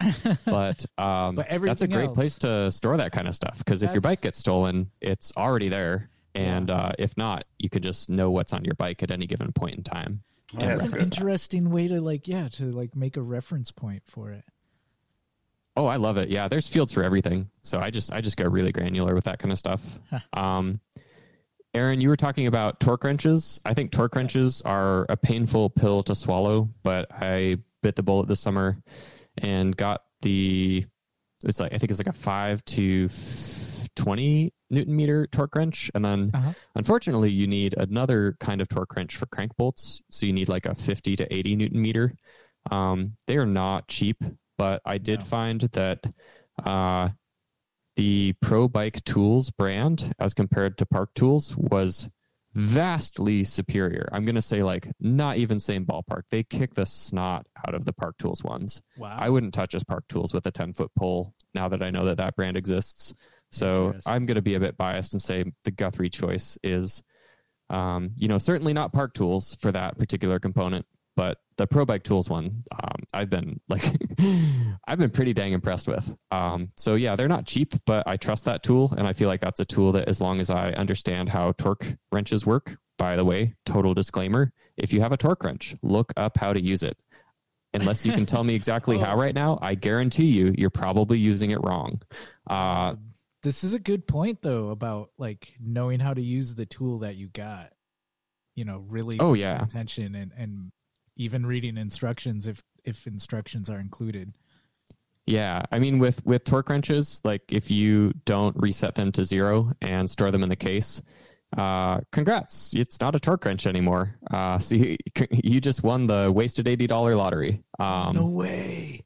but, um, but that's a great else. place to store that kind of stuff because if your bike gets stolen, it's already there. And uh, if not, you could just know what's on your bike at any given point in time. Oh, that's an interesting way to like, yeah, to like make a reference point for it. Oh, I love it. Yeah, there's fields for everything. So I just I just go really granular with that kind of stuff. Huh. Um, Aaron, you were talking about torque wrenches. I think torque wrenches are a painful pill to swallow, but I bit the bullet this summer and got the, it's like I think it's like a five to twenty Newton meter torque wrench, and then uh-huh. unfortunately you need another kind of torque wrench for crank bolts, so you need like a fifty to eighty Newton meter. Um they are not cheap, but I did no. find that uh the Pro Bike Tools brand as compared to Park Tools was vastly superior. I'm gonna say like not even same ballpark. They kick the snot out of the Park Tools ones. Wow. I wouldn't touch as Park Tools with a ten foot pole now that I know that that brand exists. So I'm going to be a bit biased and say the Guthrie choice is, um, you know, certainly not Park Tools for that particular component, but the Pro Bike Tools one, um, I've been like, I've been pretty dang impressed with. Um, so yeah, they're not cheap, but I trust that tool. And I feel like that's a tool that as long as I understand how torque wrenches work, by the way, total disclaimer, if you have a torque wrench, look up how to use it. Unless you can tell me exactly oh. how right now, I guarantee you, you're probably using it wrong. Uh, This is a good point, though, about like knowing how to use the tool that you got, you know, really oh, yeah. attention and, and even reading instructions if, if instructions are included. Yeah. I mean, with, with torque wrenches, like if you don't reset them to zero and store them in the case, uh, congrats. It's not a torque wrench anymore. Uh, so you, you just won the wasted eighty dollars lottery. Um, no way.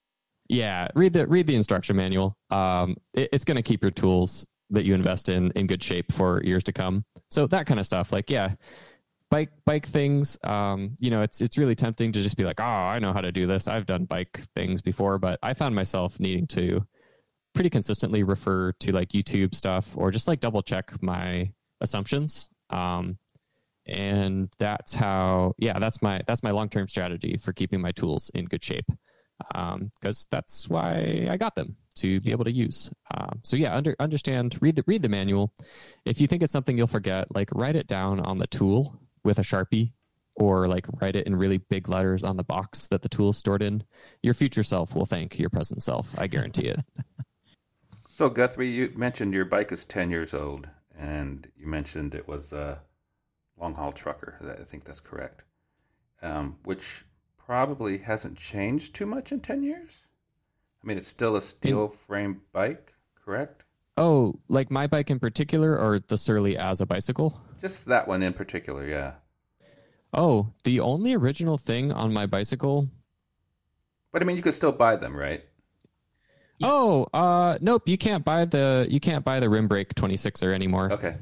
Yeah, read the read the instruction manual. Um, it, it's going to keep your tools that you invest in in good shape for years to come. So that kind of stuff, like yeah, bike bike things. Um, you know, it's it's really tempting to just be like, oh, I know how to do this. I've done bike things before, but I found myself needing to pretty consistently refer to like YouTube stuff or just like double check my assumptions. Um, and that's how, yeah, that's my that's my long term strategy for keeping my tools in good shape. Um, because that's why I got them, to be able to use. Um, so yeah, under, understand, read the, read the manual. If you think it's something you'll forget, like write it down on the tool with a Sharpie, or like write it in really big letters on the box that the tool is stored in. Your future self will thank your present self. I guarantee it. So Guthrie, you mentioned your bike is ten years old, and you mentioned it was a long haul trucker. I think that's correct. Um, which probably hasn't changed too much in ten years. I mean, it's still a steel in, frame bike, correct? Oh, like my bike in particular, or the Surly as a bicycle? Just that one in particular, yeah. Oh, the only original thing on my bicycle. But I mean, you could still buy them, right? Yes. Oh, uh, nope. You can't buy the you can't buy the rim brake twenty-sixer anymore. Okay.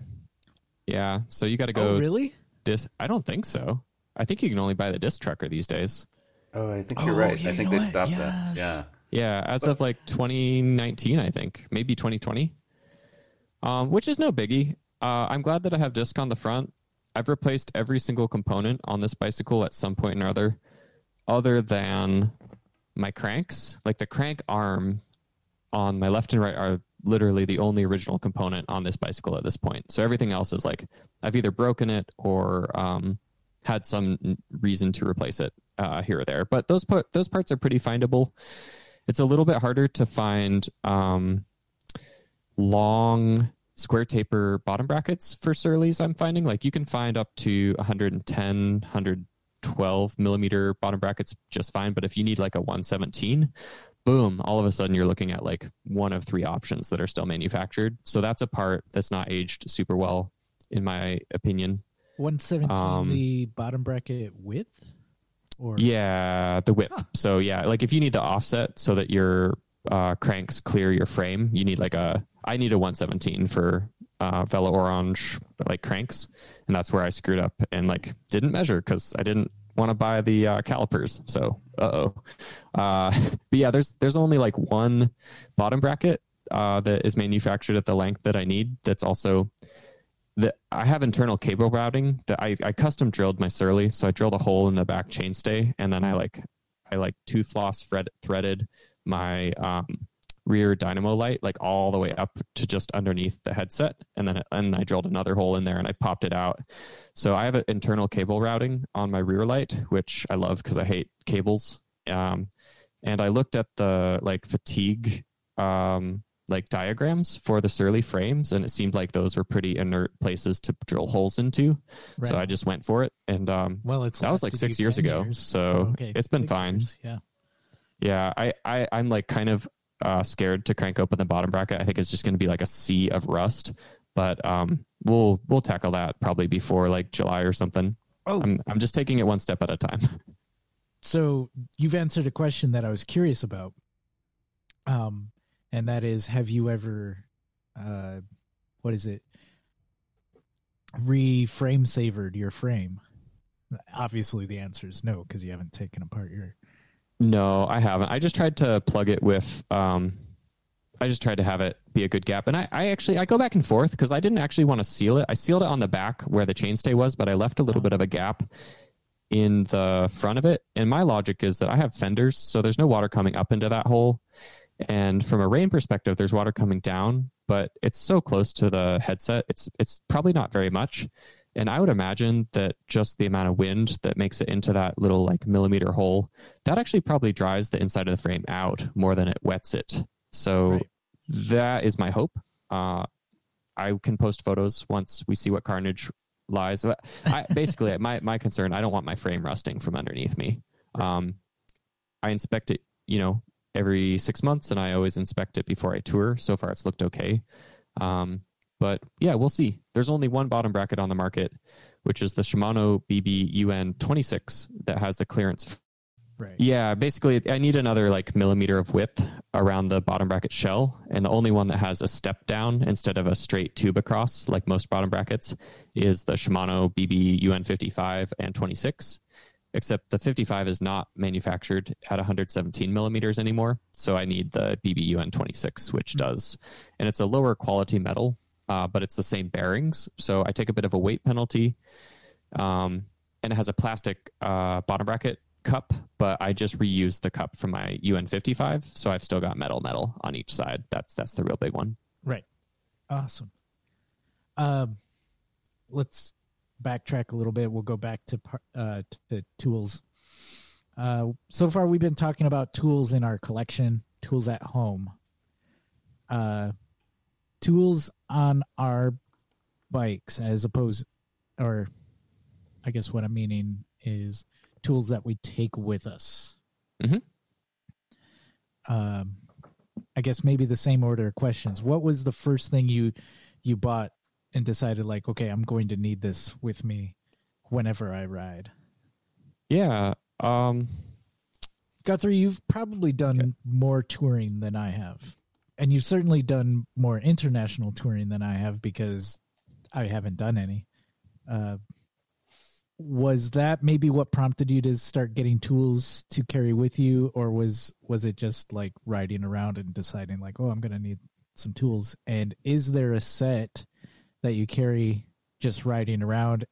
Yeah, so you got to go. Oh, really? Dis- I don't think so. I think you can only buy the disc trucker these days. Oh, I think you're oh, right. Yeah, I think they stopped yes. that. Yeah. Yeah. As but, of like twenty nineteen, I think, maybe twenty twenty, um, which is no biggie. Uh, I'm glad that I have disc on the front. I've replaced every single component on this bicycle at some point or other, other than my cranks. Like the crank arm on my left and right are literally the only original component on this bicycle at this point. So everything else is like, I've either broken it or, um, had some reason to replace it uh, here or there. But those po- those parts are pretty findable. It's a little bit harder to find um, long square taper bottom brackets for Surleys, I'm finding. Like you can find up to one ten, one twelve millimeter bottom brackets just fine. But if you need like a one seventeen, boom, all of a sudden you're looking at like one of three options that are still manufactured. So that's a part that's not aged super well, in my opinion. one seventeen, um, the bottom bracket width? Or yeah, the width. Huh. So yeah, like if you need the offset so that your uh, cranks clear your frame, you need like a, I need a one seventeen for uh, Vela Orange like cranks. And that's where I screwed up and like didn't measure because I didn't want to buy the uh, calipers. So, uh-oh. Uh, but yeah, there's, there's only like one bottom bracket uh, that is manufactured at the length that I need. That's also... The, I have internal cable routing that I, I custom drilled my Surly. So I drilled a hole in the back chainstay, and then I like I like tooth floss thread, threaded my um, rear dynamo light like all the way up to just underneath the headset, and then and I drilled another hole in there and I popped it out. So I have an internal cable routing on my rear light, which I love because I hate cables. Um, and I looked at the like fatigue. Um, like diagrams for the Surly frames, and it seemed like those were pretty inert places to drill holes into. Right. So I just went for it, and um well it's that was like six years ago years. So oh, okay. It's been six fine years. yeah yeah I, I I'm like kind of uh scared to crank open the bottom bracket. I think it's just going to be like a sea of rust, but um we'll we'll tackle that probably before like July or something. oh I'm, I'm just taking it one step at a time. So you've answered a question that I was curious about, um and that is, have you ever, uh, what is it, reframe savored your frame? Obviously, the answer is no, because you haven't taken apart your... No, I haven't. I just tried to plug it with... Um, I just tried to have it be a good gap. And I, I actually, I go back and forth, because I didn't actually want to seal it. I sealed it on the back where the chainstay was, but I left a little oh. bit of a gap in the front of it. And my logic is that I have fenders, so there's no water coming up into that hole. And from a rain perspective, there's water coming down, but it's so close to the headset, it's it's probably not very much. And I would imagine that just the amount of wind that makes it into that little like millimeter hole, that actually probably dries the inside of the frame out more than it wets it. So right. That is my hope. Uh, I can post photos once we see what carnage lies. But I, basically, my, my concern, I don't want my frame rusting from underneath me. Um, I inspect it, you know, every six months, and I always inspect it before I tour. So far, it's looked okay. Um, but yeah, we'll see. There's only one bottom bracket on the market, which is the Shimano B B U N twenty-six that has the clearance Right. Yeah, basically I need another like millimeter of width around the bottom bracket shell, and the only one that has a step down instead of a straight tube across like most bottom brackets is the Shimano B B U N fifty-five and twenty-six, except the fifty-five is not manufactured at one hundred seventeen millimeters anymore, so I need the B B U N twenty-six, which mm-hmm. does, and it's a lower quality metal, uh, but it's the same bearings, so I take a bit of a weight penalty, um, and it has a plastic uh, bottom bracket cup, but I just reused the cup from my U N fifty-five, so I've still got metal metal on each side. That's that's the real big one. Right. Awesome. Um, let's backtrack a little bit. We'll go back to uh, to the tools. Uh, so far, we've been talking about tools in our collection, tools at home, uh, tools on our bikes, as opposed, or I guess what I'm meaning is tools that we take with us. Mm-hmm. Um, I guess maybe the same order of questions. What was the first thing you you bought and decided like, okay, I'm going to need this with me whenever I ride? Yeah. Um, Guthrie, you've probably done okay. more touring than I have. And you've certainly done more international touring than I have, because I haven't done any. Uh, was that maybe what prompted you to start getting tools to carry with you? Or was, was it just like riding around and deciding like, oh, I'm going to need some tools? And is there a set that you carry just riding around,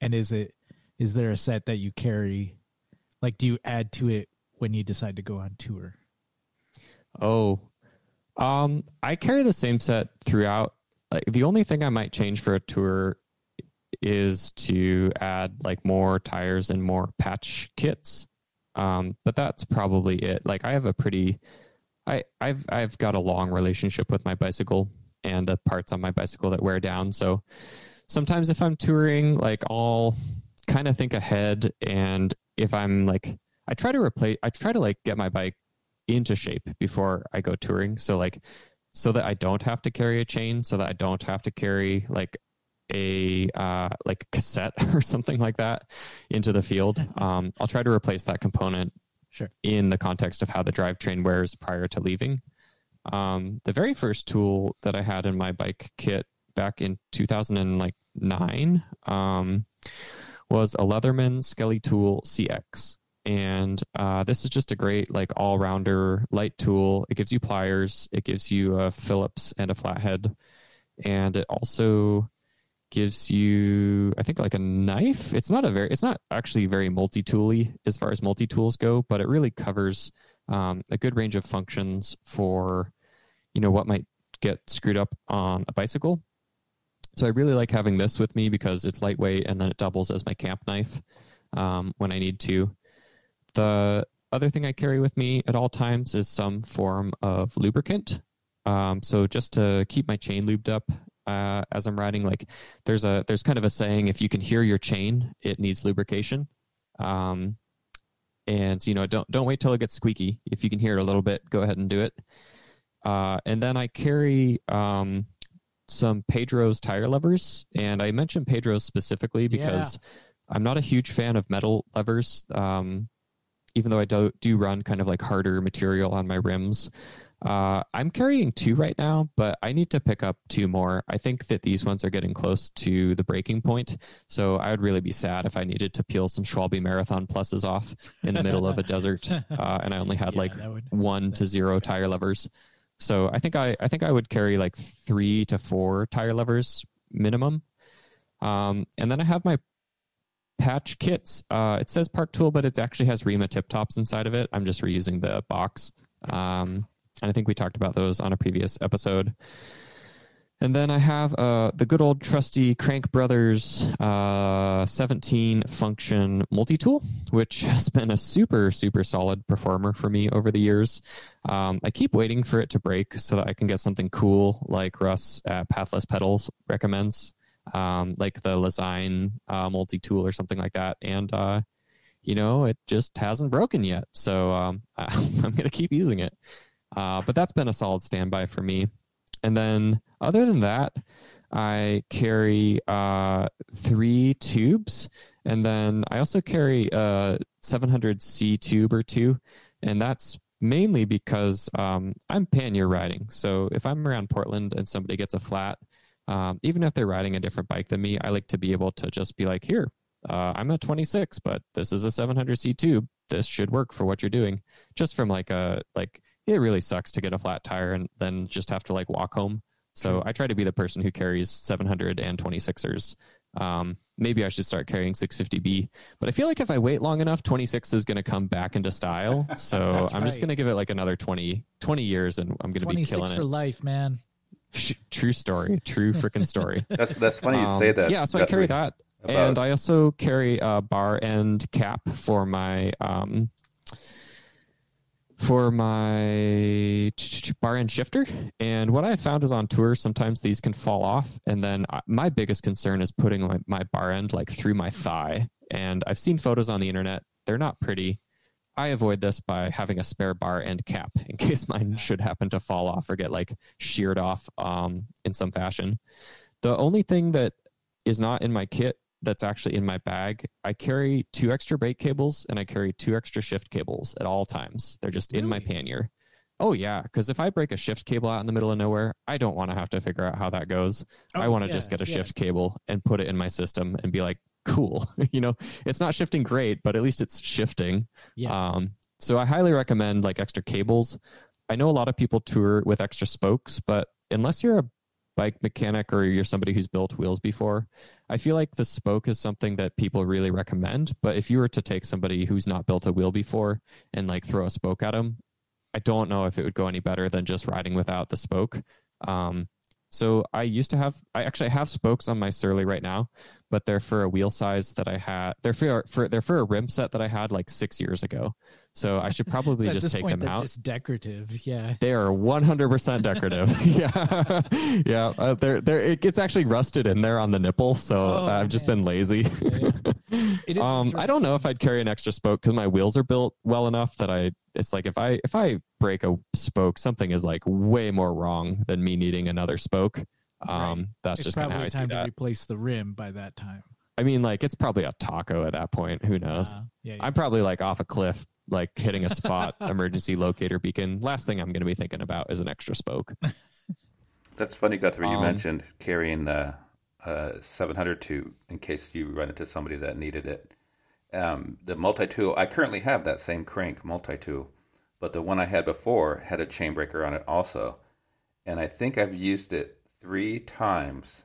and is it is there a set that you carry, like, do you add to it when you decide to go on tour? Oh, um, I carry the same set throughout. Like, the only thing I might change for a tour is to add like more tires and more patch kits, um, but that's probably it. Like, I have a pretty, I I've I've got a long relationship with my bicycle and the parts on my bicycle that wear down. So sometimes if I'm touring, like, I'll kind of think ahead. And if I'm like, I try to replace, I try to like get my bike into shape before I go touring. So like, so that I don't have to carry a chain, so that I don't have to carry like a, uh, like cassette or something like that into the field. Um, I'll try to replace that component sure. in the context of how the drivetrain wears prior to leaving. Um, the very first tool that I had in my bike kit back in two thousand nine um, was a Leatherman Skelly Tool C X. And uh, this is just a great, like, all-rounder light tool. It gives you pliers. It gives you a Phillips and a flathead. And it also gives you, I think, like a knife. It's not a very, it's not actually very multi-tool-y as far as multi-tools go, but it really covers um, a good range of functions for, you know, what might get screwed up on a bicycle. So I really like having this with me because it's lightweight, and then it doubles as my camp knife um, when I need to. The other thing I carry with me at all times is some form of lubricant. Um, so just to keep my chain lubed up uh, as I'm riding, like there's a, there's kind of a saying, if you can hear your chain, it needs lubrication. Um, And, you know, don't don't wait till it gets squeaky. If you can hear it a little bit, go ahead and do it. Uh, and then I carry um, some Pedro's tire levers. And I mentioned Pedro's specifically because yeah. I'm not a huge fan of metal levers, um, even though I do, do run kind of like harder material on my rims. Uh, I'm carrying two right now, but I need to pick up two more. I think that these ones are getting close to the breaking point, so I would really be sad if I needed to peel some Schwalbe Marathon Pluses off in the middle of a desert, uh, and I only had yeah, like would, one to zero bad. tire levers. So I think I, I think I would carry like three to four tire levers minimum. Um, and then I have my patch kits. Uh, it says Park Tool, but it actually has Rema tip tops inside of it. I'm just reusing the box. Um, And I think we talked about those on a previous episode. And then I have uh, the good old trusty Crank Brothers uh, seventeen function multi-tool, which has been a super, super solid performer for me over the years. Um, I keep waiting for it to break so that I can get something cool like Russ at Pathless Pedals recommends, um, like the Lazine uh, multi-tool or something like that. And, uh, you know, it just hasn't broken yet. So um, I'm going to keep using it. Uh, but that's been a solid standby for me. And then other than that, I carry uh, three tubes And then I also carry a seven hundred C tube or two, and that's mainly because um, I'm pannier riding. So if I'm around Portland and somebody gets a flat, um, even if they're riding a different bike than me, I like to be able to just be like, here, uh, I'm a twenty-six, but this is a seven hundred C tube. This should work for what you're doing. Just from like a, like, it really sucks to get a flat tire and then just have to like walk home. So I try to be the person who carries seven hundred and twenty-sixers. Um, maybe I should start carrying six fifty B, but I feel like if I wait long enough, twenty-six is going to come back into style. So I'm right. just going to give it like another twenty, twenty years, and I'm going to be killing it for life, man. True story. True freaking story. That's, that's funny um, you say that. Yeah. So I carry that. About. And I also carry a bar end cap for my, um, for my bar end shifter. And what I found is on tour, sometimes these can fall off. And then my biggest concern is putting my, my bar end like through my thigh. And I've seen photos on the internet. They're not pretty. I avoid this by having a spare bar end cap in case mine should happen to fall off or get like sheared off um, in some fashion. The only thing that is not in my kit that's actually in my bag, I carry two extra brake cables and I carry two extra shift cables at all times. They're just really? in my pannier. Oh yeah, because if I break a shift cable out in the middle of nowhere, I don't want to have to figure out how that goes. Oh, I want to yeah, just get a yeah. shift cable and put it in my system and be like, cool. You know, it's not shifting great, but at least it's shifting. Yeah. Um, so I highly recommend like extra cables. I know a lot of people tour with extra spokes, but unless you're a bike mechanic or you're somebody who's built wheels before, I feel like the spoke is something that people really recommend. But if you were to take somebody who's not built a wheel before and like throw a spoke at them, I don't know if it would go any better than just riding without the spoke. Um, so I used to have, I actually have spokes on my Surly right now, but they're for a wheel size that I had, they're for, for they're for a rim set that I had like six years ago. So I should probably so just take point, them out. Just decorative, yeah. They are one hundred percent decorative. yeah, yeah. Uh, they're they're. It gets actually rusted in there on the nipple, so oh, I've just man. been lazy. Yeah, yeah. It is um, I don't know if I'd carry an extra spoke because my wheels are built well enough that I. It's like if I if I break a spoke, something is like way more wrong than me needing another spoke. Um, right. That's it's just kind of how I see that. Probably time to replace the rim by that time. I mean, like it's probably a taco at that point. Who knows? Uh, yeah, yeah. I'm probably like off a cliff. Like hitting a spot, emergency locator beacon. Last thing I'm going to be thinking about is an extra spoke. That's funny, Guthrie. You um, mentioned carrying the uh, seven hundred tube in case you run into somebody that needed it. Um, the multi-tool, I currently have that same crank multi-tool, but the one I had before had a chain breaker on it also. And I think I've used it three times,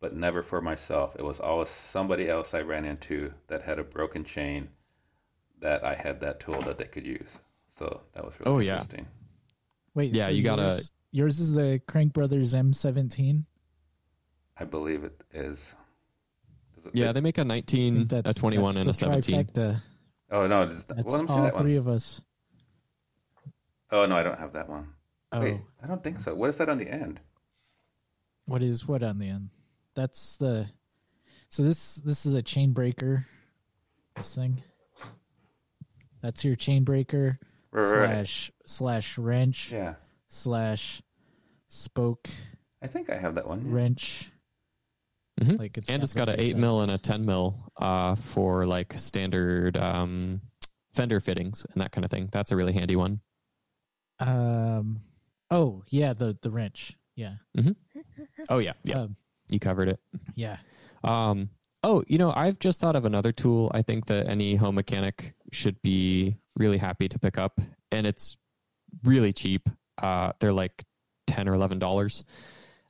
but never for myself. It was always somebody else I ran into that had a broken chain that I had that tool that they could use. So that was really oh, yeah. interesting. Wait, yeah, so you gotta yours, yours is the Crank Brothers M seventeen? I believe it is. Does it yeah, fit? They make a nineteen, a twenty-one, and a seventeen. Trifecta. Oh, no. Just, that's well, let me all see that three one. Of us. Oh, no, I don't have that one. Oh. Wait, I don't think so. What is that on the end? What is what on the end? That's the... So this this is a chain breaker, this thing. That's your chain breaker right, slash right. slash wrench yeah. slash spoke. I think I have that one. Yeah. Wrench. Mm-hmm. Like it's and it's got an eight mil and a ten mil uh, for like standard um, fender fittings and that kind of thing. That's a really handy one. Um. Oh yeah, the the wrench. Yeah. Mm-hmm. Oh yeah, yeah. Um, you covered it. Yeah. Um. Oh, you know, I've just thought of another tool I think that any home mechanic should be really happy to pick up. And it's really cheap. Uh, they're like ten dollars or eleven dollars.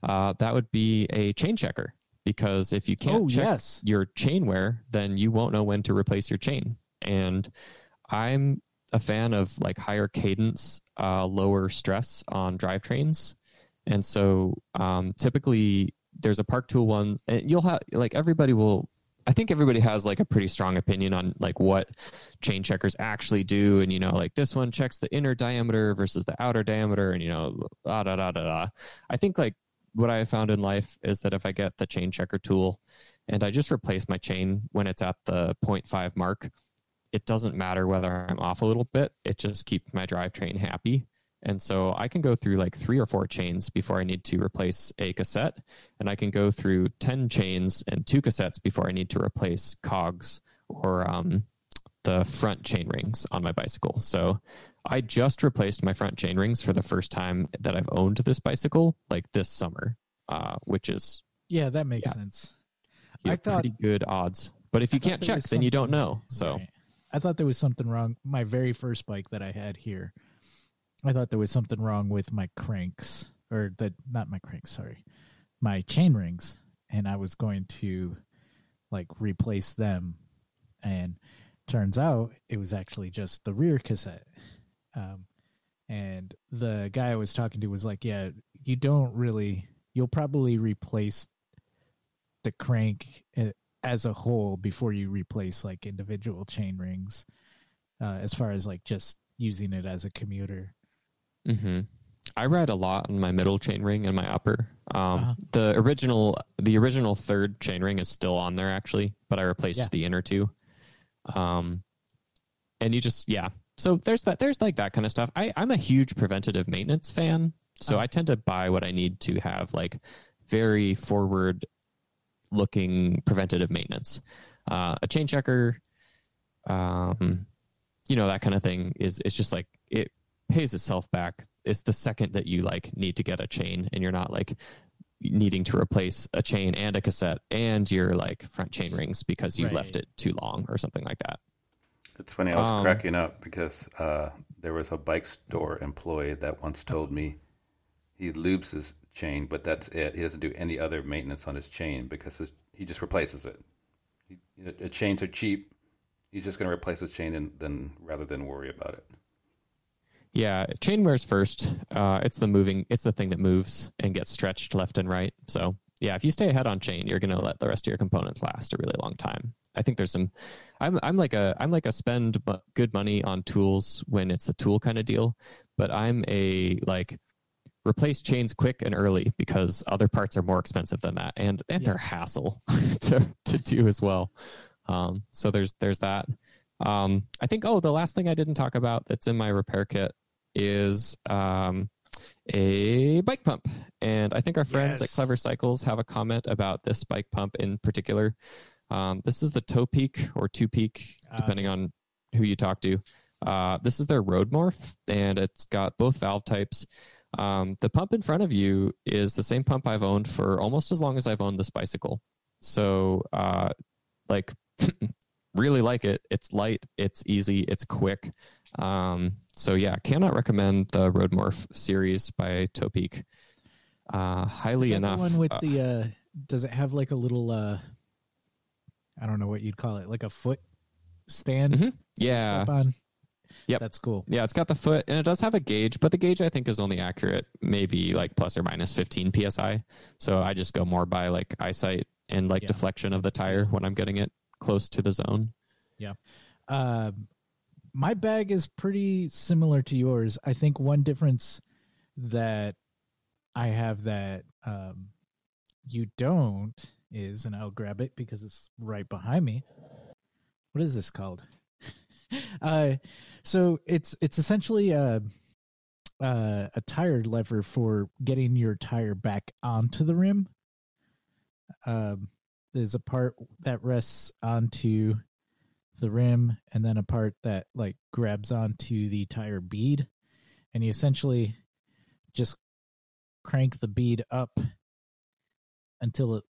Uh, that would be a chain checker. Because if you can't oh, check yes. your chain wear, then you won't know when to replace your chain. And I'm a fan of like higher cadence, uh, lower stress on drivetrains. And so um, typically... There's a Park Tool one, and you'll have like everybody will. I think everybody has like a pretty strong opinion on like what chain checkers actually do, and you know, like this one checks the inner diameter versus the outer diameter, and you know, da da da da da. I think like what I have found in life is that if I get the chain checker tool, and I just replace my chain when it's at the point five mark, it doesn't matter whether I'm off a little bit. It just keeps my drivetrain happy. And so I can go through like three or four chains before I need to replace a cassette. And I can go through ten chains and two cassettes before I need to replace cogs or um, the front chain rings on my bicycle. So I just replaced my front chain rings for the first time that I've owned this bicycle, like this summer, uh, which is... Yeah, that makes yeah, sense. I thought pretty good odds. But if you can't check, then you don't know. So right. I thought there was something wrong. My very first bike that I had here, I thought there was something wrong with my cranks, or the not my cranks, sorry, my chain rings, and I was going to like replace them, and turns out it was actually just the rear cassette. Um, and the guy I was talking to was like, "Yeah, you don't really. You'll probably replace the crank as a whole before you replace like individual chain rings, uh, as far as like just using it as a commuter." Mm-hmm. I ride a lot on my middle chain ring and my upper. Um, uh-huh. The original, the original third chain ring is still on there actually, but I replaced yeah. the inner two. Um, and you just yeah. So there's that. There's like that kind of stuff. I, I'm a huge preventative maintenance fan, so uh-huh. I tend to buy what I need to have like very forward-looking preventative maintenance. Uh, a chain checker, um, you know, that kind of thing is. It's just like it pays itself back. It's the second that you like need to get a chain and you're not like needing to replace a chain and a cassette and your like front chain rings because you right. left it too long or something like that. It's funny. I was um, cracking up because uh, there was a bike store employee that once told me he lubes his chain, but that's it. He doesn't do any other maintenance on his chain because his, he just replaces it. He, the chains are cheap. He's just going to replace his chain and then rather than worry about it. Yeah, chain wears first. Uh, it's the moving. It's the thing that moves and gets stretched left and right. So yeah, if you stay ahead on chain, you're going to let the rest of your components last a really long time. I think there's some. I'm I'm like a I'm like a spend good money on tools when it's the tool kind of deal, but I'm a like replace chains quick and early because other parts are more expensive than that, and and yeah. they're hassle to to do as well. Um, so there's there's that. Um, I think oh the last thing I didn't talk about that's in my repair kit is um, a bike pump. And I think our friends yes. at Clever Cycles have a comment about this bike pump in particular. Um, this is the Topeak or Topeak, depending uh, on who you talk to. Uh, this is their Road Morph, and it's got both valve types. Um, the pump in front of you is the same pump I've owned for almost as long as I've owned this bicycle. So, uh, like, really like it. It's light, it's easy, it's quick. Um, so yeah, cannot recommend the Road Morph series by Topeak. Uh, highly is that enough. The one with uh, the uh, does it have like a little uh, I don't know what you'd call it, like a foot stand? Mm-hmm. Yeah. Yeah, that's cool. Yeah, it's got the foot and it does have a gauge, but the gauge I think is only accurate maybe like plus or minus fifteen P S I. So I just go more by like eyesight and like yeah. deflection of the tire when I'm getting it close to the zone. Yeah. Uh, my bag is pretty similar to yours. I think one difference that I have that um, you don't is, and I'll grab it because it's right behind me. What is this called? uh, so it's it's essentially a, a, a tire lever for getting your tire back onto the rim. Um, there's a part that rests onto the rim and then a part that like grabs onto the tire bead, and you essentially just crank the bead up until it,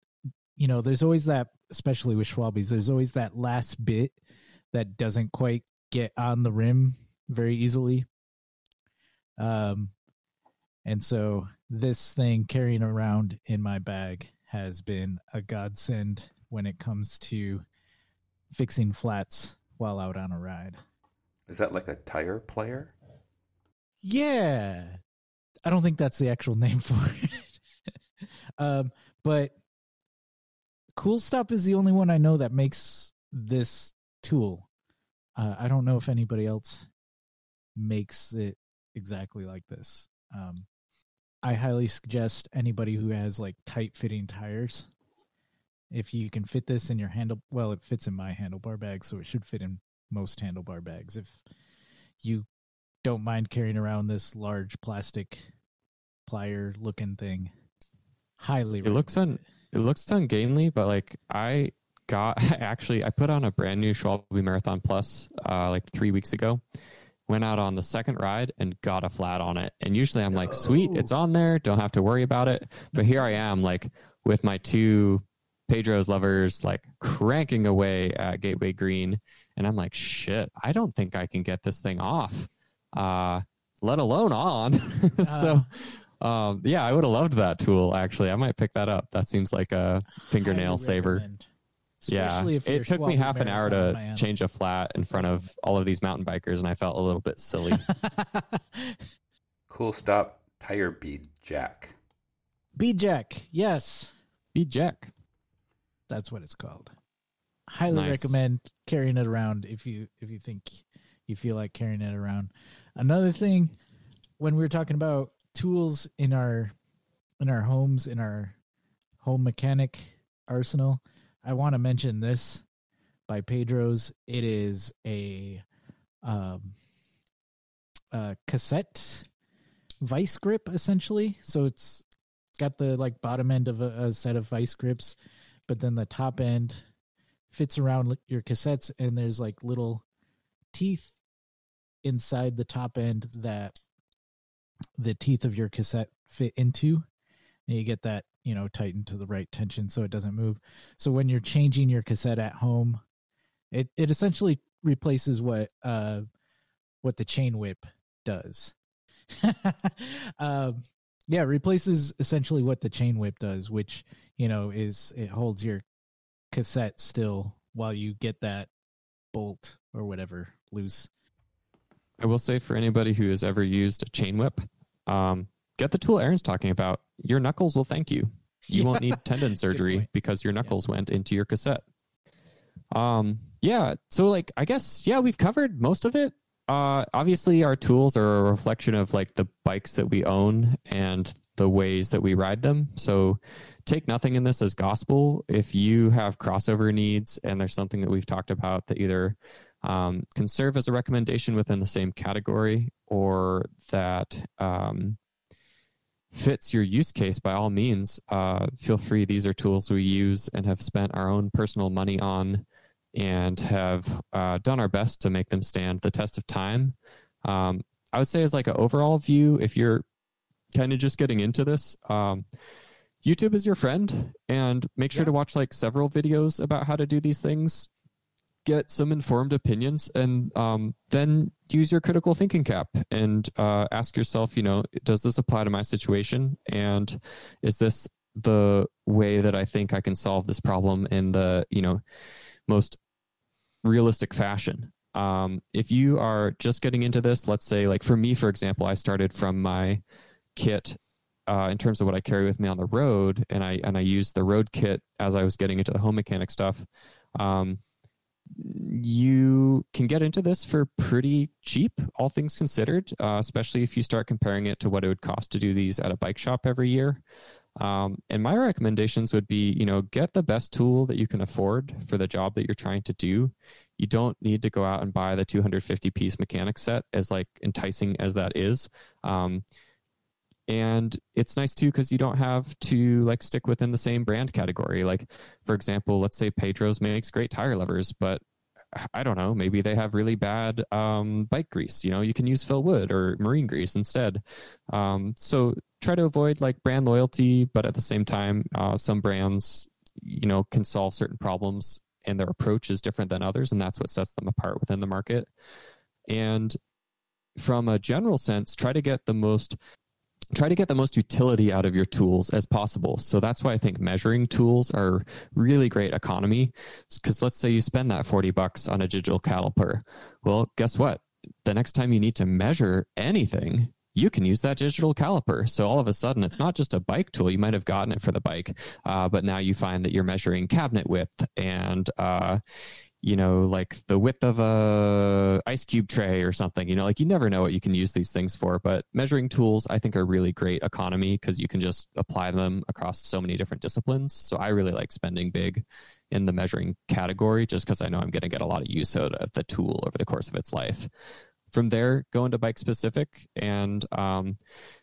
you know, there's always that, especially with Schwalbe's, there's always that last bit that doesn't quite get on the rim very easily. Um, and so this thing carrying around in my bag has been a godsend when it comes to fixing flats while out on a ride. Is that like a tire player? Yeah. I don't think that's the actual name for it. um, but Cool Stop is the only one I know that makes this tool. Uh, I don't know if anybody else makes it exactly like this. Um, I highly suggest anybody who has like tight-fitting tires, if you can fit this in your handle, well, it fits in my handlebar bag, so it should fit in most handlebar bags. If you don't mind carrying around this large plastic plier looking thing. Highly recommend. It looks un, it looks ungainly, but like I got actually I put on a brand new Schwalbe Marathon Plus uh, like three weeks ago. Went out on the second ride and got a flat on it. And usually I'm like, sweet, it's on there. Don't have to worry about it. But here I am, like with my two Pedro's levers, like cranking away at Gateway Green. And I'm like, shit, I don't think I can get this thing off, uh, let alone on. Uh, so, um, yeah, I would have loved that tool. Actually, I might pick that up. That seems like a fingernail saver. Especially yeah, if it took me half an hour to man. change a flat in front of all of these mountain bikers, and I felt a little bit silly. Cool Stop tire bead jack. Bead jack, yes. Bead jack. That's what it's called. Highly nice. Recommend carrying it around if you if you think you feel like carrying it around. Another thing, when we were talking about tools in our in our homes, in our home mechanic arsenal, I want to mention this by Pedro's. It is a, um, a cassette vice grip, essentially. So it's got the like bottom end of a, a set of vice grips, but then the top end fits around your cassettes, and there's like little teeth inside the top end that the teeth of your cassette fit into, and you get that, you know, tighten to the right tension so it doesn't move. So when you're changing your cassette at home, it, it essentially replaces what uh what the chain whip does. um, yeah, replaces essentially what the chain whip does, which, you know, is it holds your cassette still while you get that bolt or whatever loose. I will say, for anybody who has ever used a chain whip, um, get the tool Aaron's talking about. Your knuckles will thank you. You yeah. won't need tendon surgery because your knuckles yeah. went into your cassette. Um, yeah. So like, I guess, yeah, we've covered most of it. Uh, obviously our tools are a reflection of like the bikes that we own and the ways that we ride them. So take nothing in this as gospel. If you have crossover needs and there's something that we've talked about that either um, can serve as a recommendation within the same category or that, um, fits your use case, by all means, uh, feel free. These are tools we use and have spent our own personal money on and have uh, done our best to make them stand the test of time. Um, I would say as like an overall view, if you're kind of just getting into this, um, YouTube is your friend, and make sure yeah. to watch like several videos about how to do these things. Get some informed opinions, and um, then use your critical thinking cap and uh, ask yourself, you know, does this apply to my situation? And is this the way that I think I can solve this problem in the, you know, most realistic fashion? Um, if you are just getting into this, let's say like for me, for example, I started from my kit uh, in terms of what I carry with me on the road. And I, and I used the road kit as I was getting into the home mechanic stuff. Um, You can get into this for pretty cheap, all things considered, uh, especially if you start comparing it to what it would cost to do these at a bike shop every year. Um, and my recommendations would be, you know, get the best tool that you can afford for the job that you're trying to do. You don't need to go out and buy the two hundred fifty piece mechanic set, as like enticing as that is. Um, and it's nice too, because you don't have to like stick within the same brand category. Like, for example, let's say Pedro's makes great tire levers, but I don't know, maybe they have really bad um, bike grease. You know, you can use Phil Wood or marine grease instead. Um, so try to avoid like brand loyalty, but at the same time, uh, some brands, you know, can solve certain problems, and their approach is different than others, and that's what sets them apart within the market. And from a general sense, try to get the most Try to get the most utility out of your tools as possible. So that's why I think measuring tools are really great economy. Because let's say you spend that forty bucks on a digital caliper. Well, guess what? The next time you need to measure anything, you can use that digital caliper. So all of a sudden, it's not just a bike tool. You might have gotten it for the bike, uh, but now you find that you're measuring cabinet width and, uh, you know, like the width of a ice cube tray or something. You know, like you never know what you can use these things for, but measuring tools I think are really great economy because you can just apply them across so many different disciplines. So I really like spending big in the measuring category just because I know I'm going to get a lot of use out of the tool over the course of its life. from there, go into Bike Specific and um,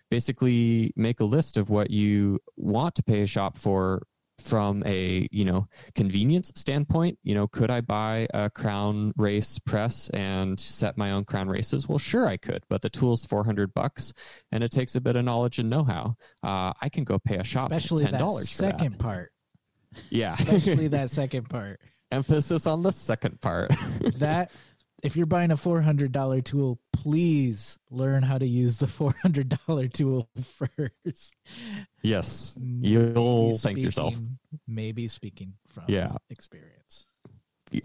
basically make a list of what you want to pay a shop for from a, you know, convenience standpoint. You know, could I buy a Crown Race press and set my own Crown races? Well, sure I could, but the tool's four hundred bucks and it takes a bit of knowledge and know-how. Uh, I can go pay a shop Especially ten dollars that for that. Second part. Yeah. Especially that second part. Emphasis on the second part. That, if you're buying a four hundred dollars tool, please learn how to use the four hundred dollars tool first. Yes. You'll speaking, thank yourself. Maybe speaking from yeah. experience.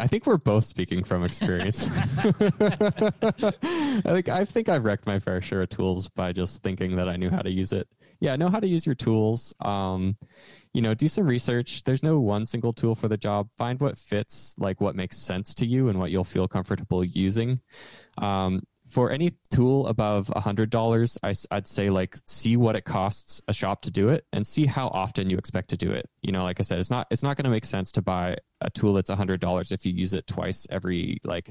I think we're both speaking from experience. I think I think I wrecked my fair share of tools by just thinking that I knew how to use it. Yeah, know how to use your tools. Um, you know, do some research. There's no one single tool for the job. Find what fits, like what makes sense to you and what you'll feel comfortable using. Um, for any tool above one hundred dollars, I, I'd say like see what it costs a shop to do it and see how often you expect to do it. You know, like I said, it's not it's not going to make sense to buy a tool that's one hundred dollars if you use it twice every like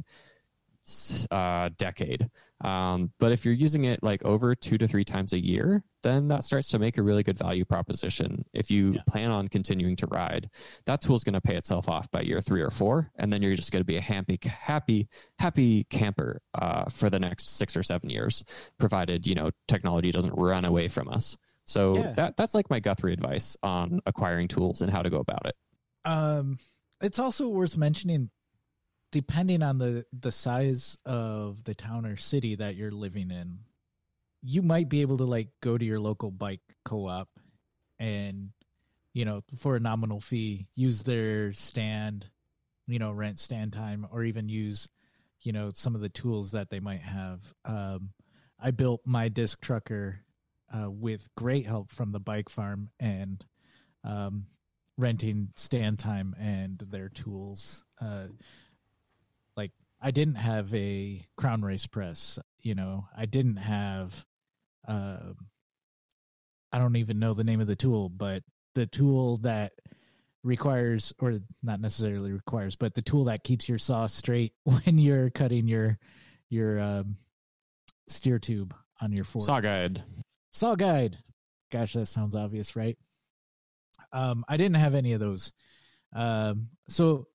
uh, decade. Um, but if you're using it like over two to three times a year, then that starts to make a really good value proposition. If you yeah. plan on continuing to ride, that tool is going to pay itself off by year three or four. And then you're just going to be a happy, happy, happy camper uh, for the next six or seven years, provided, you know, technology doesn't run away from us. So yeah. that that's like my Guthrie advice on acquiring tools and how to go about it. Um, it's also worth mentioning, depending on the, the size of the town or city that you're living in, you might be able to like go to your local bike co-op and, you know, for a nominal fee, use their stand, you know, rent stand time, or even use, you know, some of the tools that they might have. Um, I built my disc trucker uh, with great help from the bike farm and um, renting stand time and their tools. Uh I didn't have a Crown Race press, you know, I didn't have, uh, I don't even know the name of the tool, but the tool that requires, or not necessarily requires, but the tool that keeps your saw straight when you're cutting your, your um, steer tube on your fork. Saw guide. Saw guide. Gosh, that sounds obvious, right? Um, I didn't have any of those. Um, so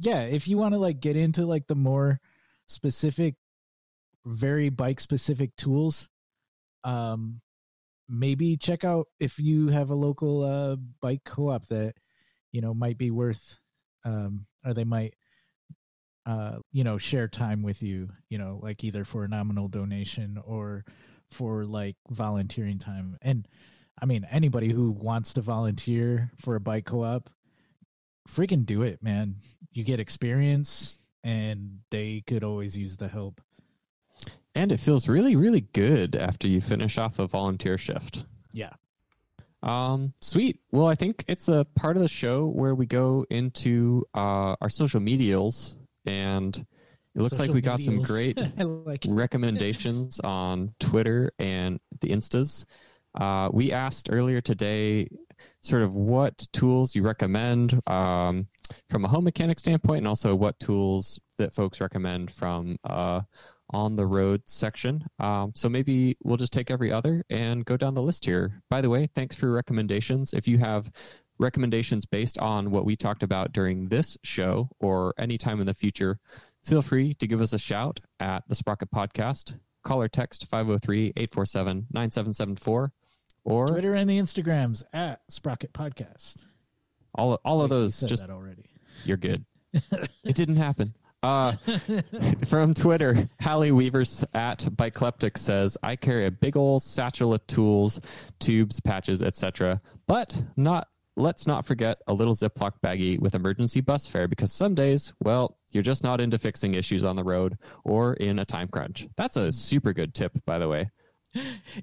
yeah, if you want to like get into like the more specific, very bike specific tools, um, maybe check out if you have a local uh, bike co-op that, you know, might be worth, um, or they might, uh, you know, share time with you, you know, like either for a nominal donation or for like volunteering time. And I mean, anybody who wants to volunteer for a bike co-op, freaking do it, man. You get experience and they could always use the help. And it feels really, really good after you finish off a volunteer shift. Yeah. Um, sweet. Well, I think it's a part of the show where we go into uh, our social medials, and it looks social like we medials. Got some great like recommendations on Twitter and the Instas. Uh, we asked earlier today sort of what tools you recommend um, from a home mechanic standpoint, and also what tools that folks recommend from uh, on the road section. Um, so maybe we'll just take every other and go down the list here. By the way, thanks for your recommendations. If you have recommendations based on what we talked about during this show or any time in the future, feel free to give us a shout at the Sprocket Podcast. Call or text five oh three, eight four seven, nine seven seven four. Or Twitter and the Instagrams at Sprocket Podcast. All all of those. You said just that already. You're good. It didn't happen. Uh, from Twitter, Hallie Weavers at Bikecleptic says, I carry a big old satchel of tools, tubes, patches, et cetera. But not let's not forget a little Ziploc baggie with emergency bus fare, because some days, well, you're just not into fixing issues on the road or in a time crunch. That's a super good tip, by the way.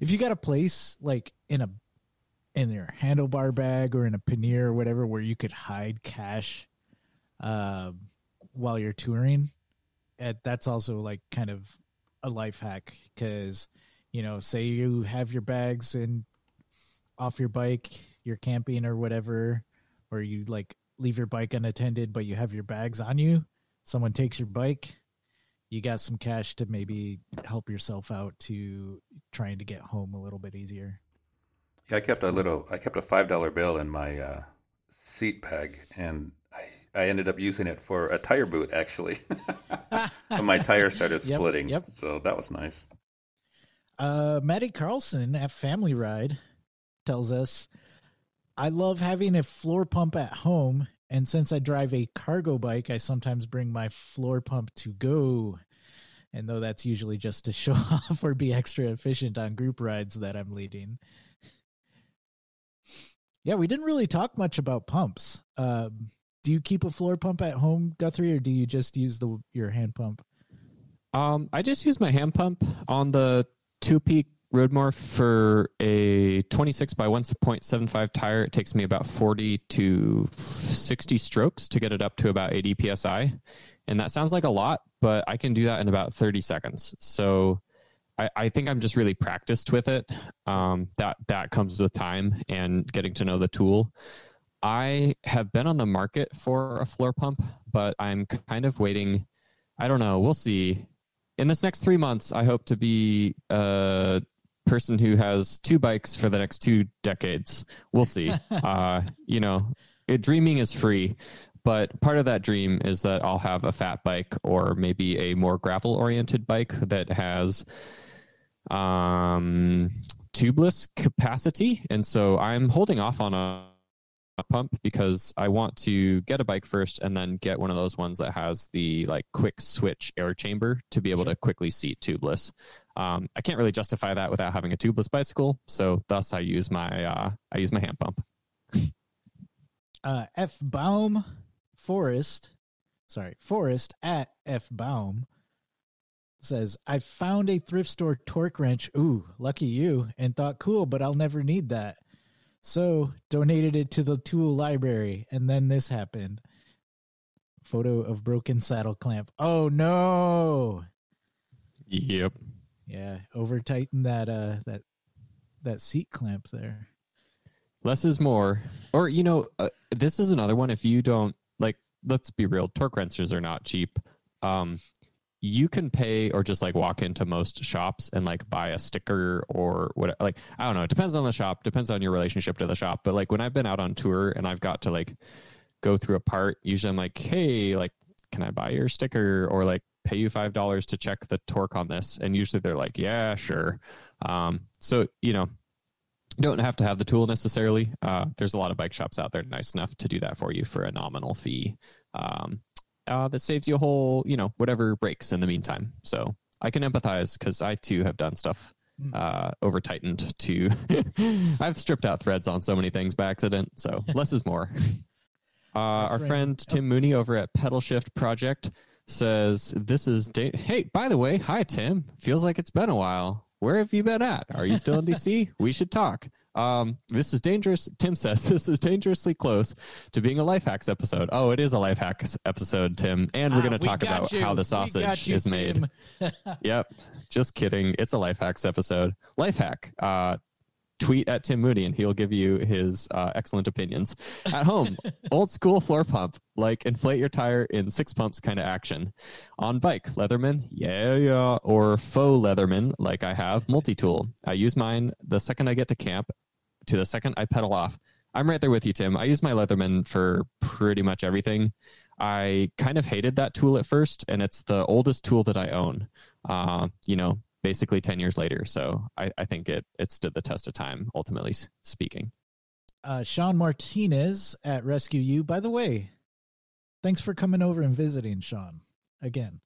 If you got a place like in a in your handlebar bag or in a pannier or whatever where you could hide cash uh, while you're touring, at, that's also like kind of a life hack, because, you know, say you have your bags and off your bike, you're camping or whatever, or you like leave your bike unattended, but you have your bags on you. Someone takes your bike. you got some cash to maybe help yourself out to trying to get home a little bit easier. Yeah, I kept a little, I kept a five dollar bill in my uh, seat bag, and I, I ended up using it for a tire boot, actually. When my tire started yep, splitting, yep. So that was nice. Uh, Maddie Carlson at Family Ride tells us, I love having a floor pump at home, and since I drive a cargo bike, I sometimes bring my floor pump to go. And though that's usually just to show off or be extra efficient on group rides that I'm leading. Yeah, we didn't really talk much about pumps. Um, do you keep a floor pump at home, Guthrie, or do you just use the your hand pump? Um, I just use my hand pump on the Topeak Road Morph for a twenty-six by one point seven five tire. It takes me about forty to sixty strokes to get it up to about eighty P S I. And that sounds like a lot, but I can do that in about thirty seconds. So I, I think I'm just really practiced with it. Um, that, that comes with time and getting to know the tool. I have been on the market for a floor pump, but I'm kind of waiting. I don't know. We'll see. In this next three months, I hope to be a person who has two bikes for the next two decades. We'll see. uh, you know, it, dreaming is free, but part of that dream is that I'll have a fat bike or maybe a more gravel-oriented bike that has um, tubeless capacity. And so I'm holding off on a, a pump because I want to get a bike first and then get one of those ones that has the like quick switch air chamber to be able to quickly seat tubeless. Um, I can't really justify that without having a tubeless bicycle. So thus I use my, uh, I use my hand pump. uh, F Baum Forest, sorry, Forest at F Baum says, I found a thrift store torque wrench. Ooh, lucky you. And thought cool, but I'll never need that. So donated it to the tool library, and then this happened. Photo of broken saddle clamp. Oh no! Yep. Yeah, over tighten that uh that that seat clamp there. Less is more. Or you know, uh, this is another one. If you don't like, let's be real, torque wrenches are not cheap. Um, you can pay or just like walk into most shops and like buy a sticker or what, like, I don't know. It depends on the shop, depends on your relationship to the shop. But like when I've been out on tour and I've got to like go through a part, usually I'm like, hey, like, can I buy your sticker or like pay you five dollars to check the torque on this? And usually they're like, yeah, sure. Um, so, you know, don't have to have the tool necessarily. Uh, there's a lot of bike shops out there nice enough to do that for you for a nominal fee. Um, Uh, that saves you a whole, you know, whatever breaks in the meantime. So I can empathize because I, too, have done stuff uh, over-tightened to... I've stripped out threads on so many things by accident, so less is more. Uh, our friend Tim Mooney over at Pedal Shift Project says, this is... Da- hey, by the way, hi, Tim. Feels like it's been a while. Where have you been at? Are you still in D C? We should talk. Um, this is dangerous. Tim says this is dangerously close to being a life hacks episode. Oh, it is a life hacks episode, Tim. And we're ah, going to we talk about you. How the sausage you, is Tim. Made. Yep. Just kidding. It's a life hacks episode. Life hack. Uh, tweet at Tim Mooney and he'll give you his uh, excellent opinions. At home, old school floor pump, like inflate your tire in six pumps kind of action. On bike, Leatherman, yeah, yeah, or faux Leatherman, like I have, multi-tool. I use mine the second I get to camp to the second I pedal off. I'm right there with you, Tim. I use my Leatherman for pretty much everything. I kind of hated that tool at first, and it's the oldest tool that I own, uh, you know, basically ten years later. So I, I think it it stood the test of time, ultimately speaking. Uh, Sean Martinez at Rescue U. By the way, thanks for coming over and visiting, Sean. Again,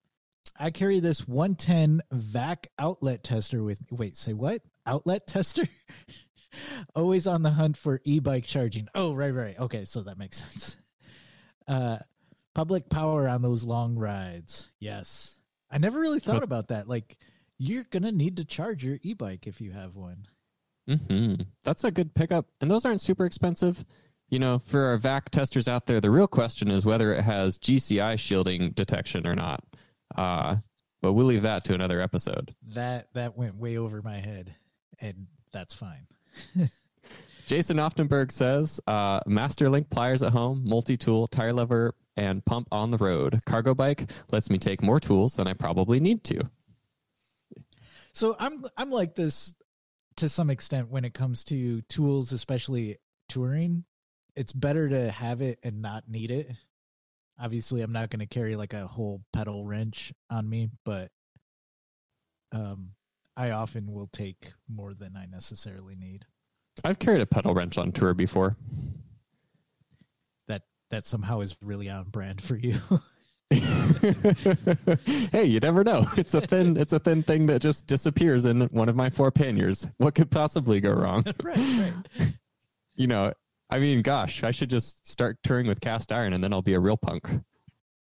I carry this one ten V A C outlet tester with me. Wait, say what? Outlet tester? Always on the hunt for e-bike charging. Oh, right, right. Okay, so that makes sense. Uh, public power on those long rides. Yes. I never really thought about that. Like, you're going to need to charge your e-bike if you have one. Mm-hmm. That's a good pickup. And those aren't super expensive. You know, for our V A C testers out there, the real question is whether it has G C I shielding detection or not. Uh, but we'll leave that to another episode. That, that went way over my head, and that's fine. Jason Oftenberg says, uh, master link pliers at home, multi-tool, tire lever, and pump on the road. Cargo bike lets me take more tools than I probably need to. So I'm I'm like this to some extent when it comes to tools, especially touring. It's better to have it and not need it. Obviously, I'm not going to carry like a whole pedal wrench on me, but um, I often will take more than I necessarily need. I've carried a pedal wrench on tour before. That that somehow is really on brand for you. Hey, you never know. It's a thin it's a thin thing that just disappears in one of my four panniers. What could possibly go wrong? Right, right. You know, I mean, gosh, I should just start touring with cast iron and then I'll be a real punk.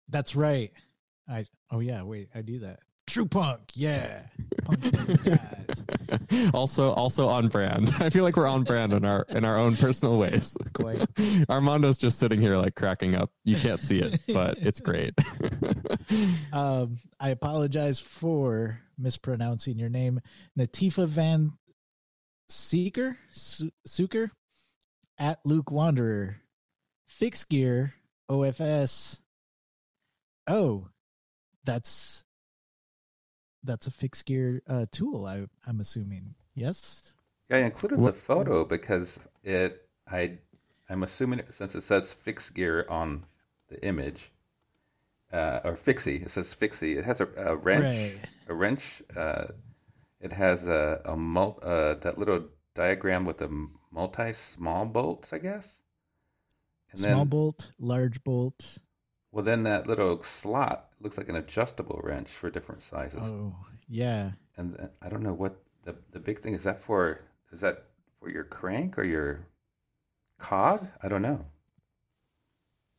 That's right. I oh yeah, wait, I do that. True punk, yeah. Punk jazz. Also, also on brand. I feel like we're on brand in our in our own personal ways. Quite. Armando's just sitting here like cracking up. You can't see it, but it's great. um, I apologize for mispronouncing your name, Natifa Van Seeker Su- Suker at Luke Wanderer, Fix Gear O F S. Oh, that's. That's a fixed gear uh, tool, I, I'm assuming. Yes? I included what? the photo because it. I, I'm assuming it, since it says fixed gear on the image, uh, or fixie, it says fixie. It has a, a wrench. Right. A wrench. Uh, it has a a mul- uh, that little diagram with a multi small bolts, I guess. And small then, bolt, large bolt. Well, then that little slot looks like an adjustable wrench for different sizes. Oh, yeah. And I don't know what the the big thing is. That for is that for your crank or your cog? I don't know.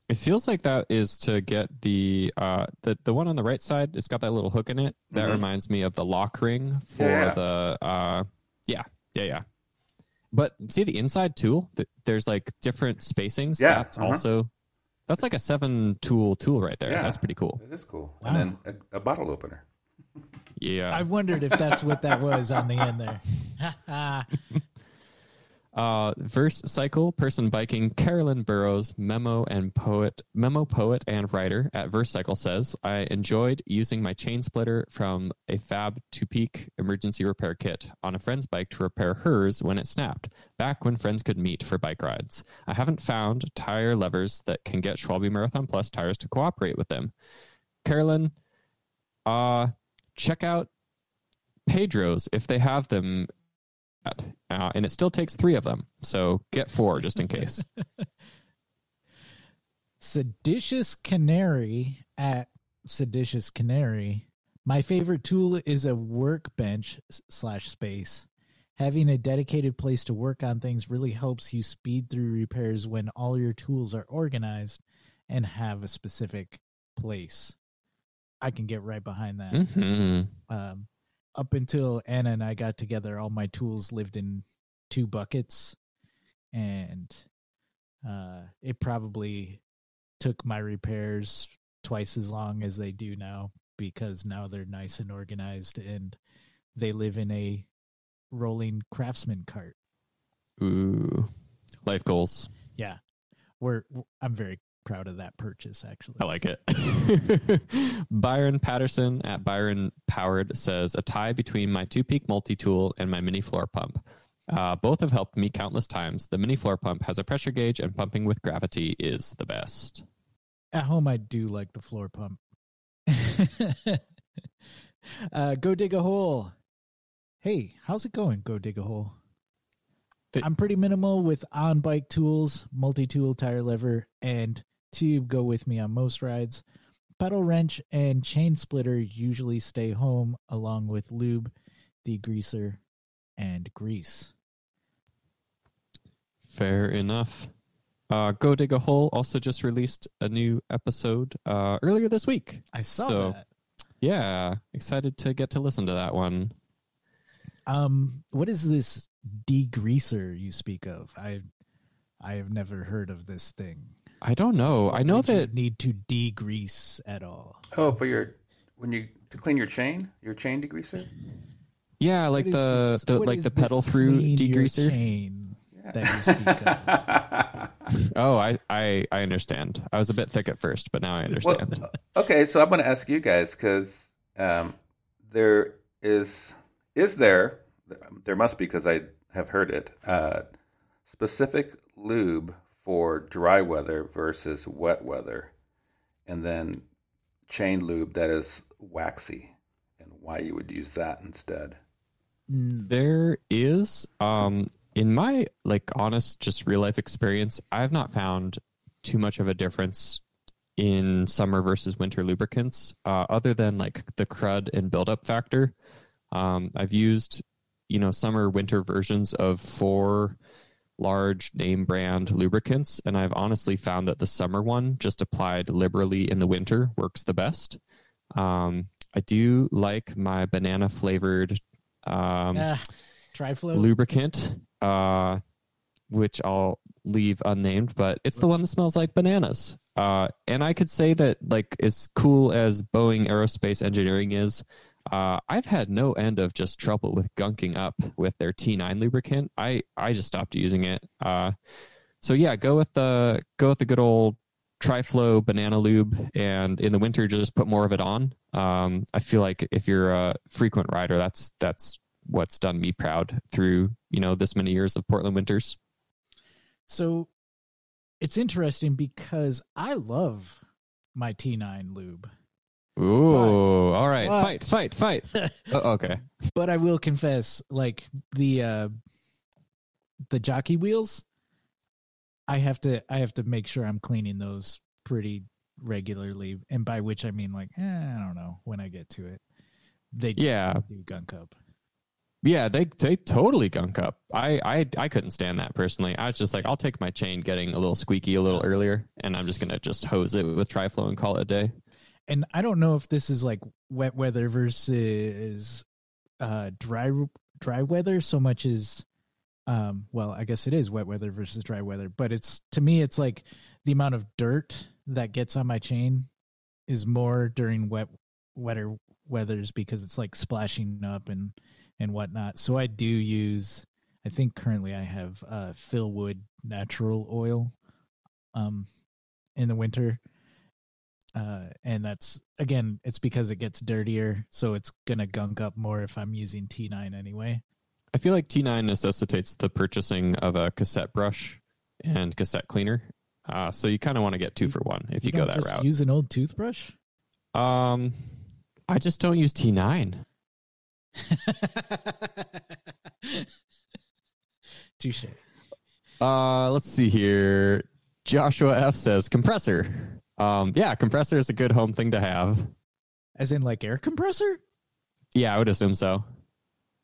It feels like that is to get the uh the, the one on the right side. It's got that little hook in it. That mm-hmm. reminds me of the lock ring for yeah. the uh yeah yeah yeah. But see the inside tool. There's like different spacings. Yeah, that's uh-huh. also. That's like a seven-tool tool right there. Yeah, that's pretty cool. It is cool. Wow. And then a, a bottle opener. Yeah. I wondered if that's what that was on the end there. uh, verse Cycle, person biking, Carolyn Burrows, memo and poet, memo poet and writer at Verse Cycle says, I enjoyed using my chain splitter from a Fab Topeak emergency repair kit on a friend's bike to repair hers when it snapped, back when friends could meet for bike rides. I haven't found tire levers that can get Schwalbe Marathon Plus tires to cooperate with them. Carolyn, uh, check out Pedro's if they have them. Uh, and it still takes three of them, so get four just in case. Seditious Canary at Seditious Canary. My favorite tool is a workbench slash space. Having a dedicated place to work on things really helps you speed through repairs when all your tools are organized and have a specific place. I can get right behind that. Mm-hmm. Um, Up until Anna and I got together, all my tools lived in two buckets, and uh, it probably took my repairs twice as long as they do now because now they're nice and organized, and they live in a rolling craftsman cart. Ooh, life goals. Yeah, we're. I'm very proud of that purchase, actually. I like it. Byron Patterson at Byron Powered says, a tie between my two-peak multi-tool and my mini floor pump. Uh, both have helped me countless times. The mini floor pump has a pressure gauge, and pumping with gravity is the best. At home, I do like the floor pump. uh, Go Dig a Hole. Hey, how's it going, Go Dig a Hole? The- I'm pretty minimal with on-bike tools, multi-tool, tire lever, and tube go with me on most rides. Pedal wrench and chain splitter usually stay home along with lube, degreaser, and grease. Fair enough. Uh, Go Dig a Hole also just released a new episode uh, earlier this week. I saw so, that. Yeah, excited to get to listen to that one. Um, what is this degreaser you speak of? I I have never heard of this thing. I don't know. I know that you need to degrease at all. Oh, for your when you to clean your chain, your chain degreaser. Yeah, like the, the like the pedal through degreaser. Yeah. that you speak of. Oh, I, I, I understand. I was a bit thick at first, but now I understand. Well, okay, so I'm going to ask you guys, because um, there is, is there, there must be because I have heard it, uh, specific lube for dry weather versus wet weather, and then chain lube that is waxy, and why you would use that instead. There is, um, in my like honest, just real life experience, I've not found too much of a difference in summer versus winter lubricants, uh, other than like the crud and buildup factor. Um, I've used, you know, summer winter versions of four large name brand lubricants, and I've honestly found that the summer one just applied liberally in the winter works the best. Um, I do like my banana flavored um uh, Tri-Flow lubricant, uh which I'll leave unnamed, but it's the one that smells like bananas, uh and I could say that, like, as cool as Boeing aerospace engineering is, uh I've had no end of just trouble with gunking up with their T nine lubricant. I i just stopped using it, uh so yeah, go with the go with the good old Tri-Flow banana lube, and in the winter just put more of it on. Um, I feel like if you're a frequent rider, that's that's what's done me proud through, you know, this many years of Portland winters. So it's interesting because I love my T nine lube. Ooh, but, all right, but, fight, fight, fight. Oh, okay, but I will confess, like the uh, the jockey wheels, I have to I have to make sure I'm cleaning those pretty regularly, and by which I mean like eh, I don't know when I get to it. They yeah do gunk up. Yeah, they they totally gunk up. I, I I couldn't stand that personally. I was just like, I'll take my chain getting a little squeaky a little earlier, and I'm just gonna just hose it with Tri-Flow and call it a day. And I don't know if this is like wet weather versus uh, dry dry weather so much as. Um, well, I guess it is wet weather versus dry weather, but it's, to me, it's like the amount of dirt that gets on my chain is more during wet, wetter weathers because it's like splashing up and, and whatnot. So I do use, I think currently I have uh Phil Wood natural oil, um, in the winter. Uh, and that's, again, it's because it gets dirtier. So it's going to gunk up more if I'm using T nine anyway. I feel like T nine necessitates the purchasing of a cassette brush and cassette cleaner. Uh, so you kind of want to get two for one if you, you go that just route. Use an old toothbrush? Um, I just don't use T nine. Touche. Uh, let's see here. Joshua F says compressor. Um, yeah, compressor is a good home thing to have. As in like air compressor? Yeah, I would assume so.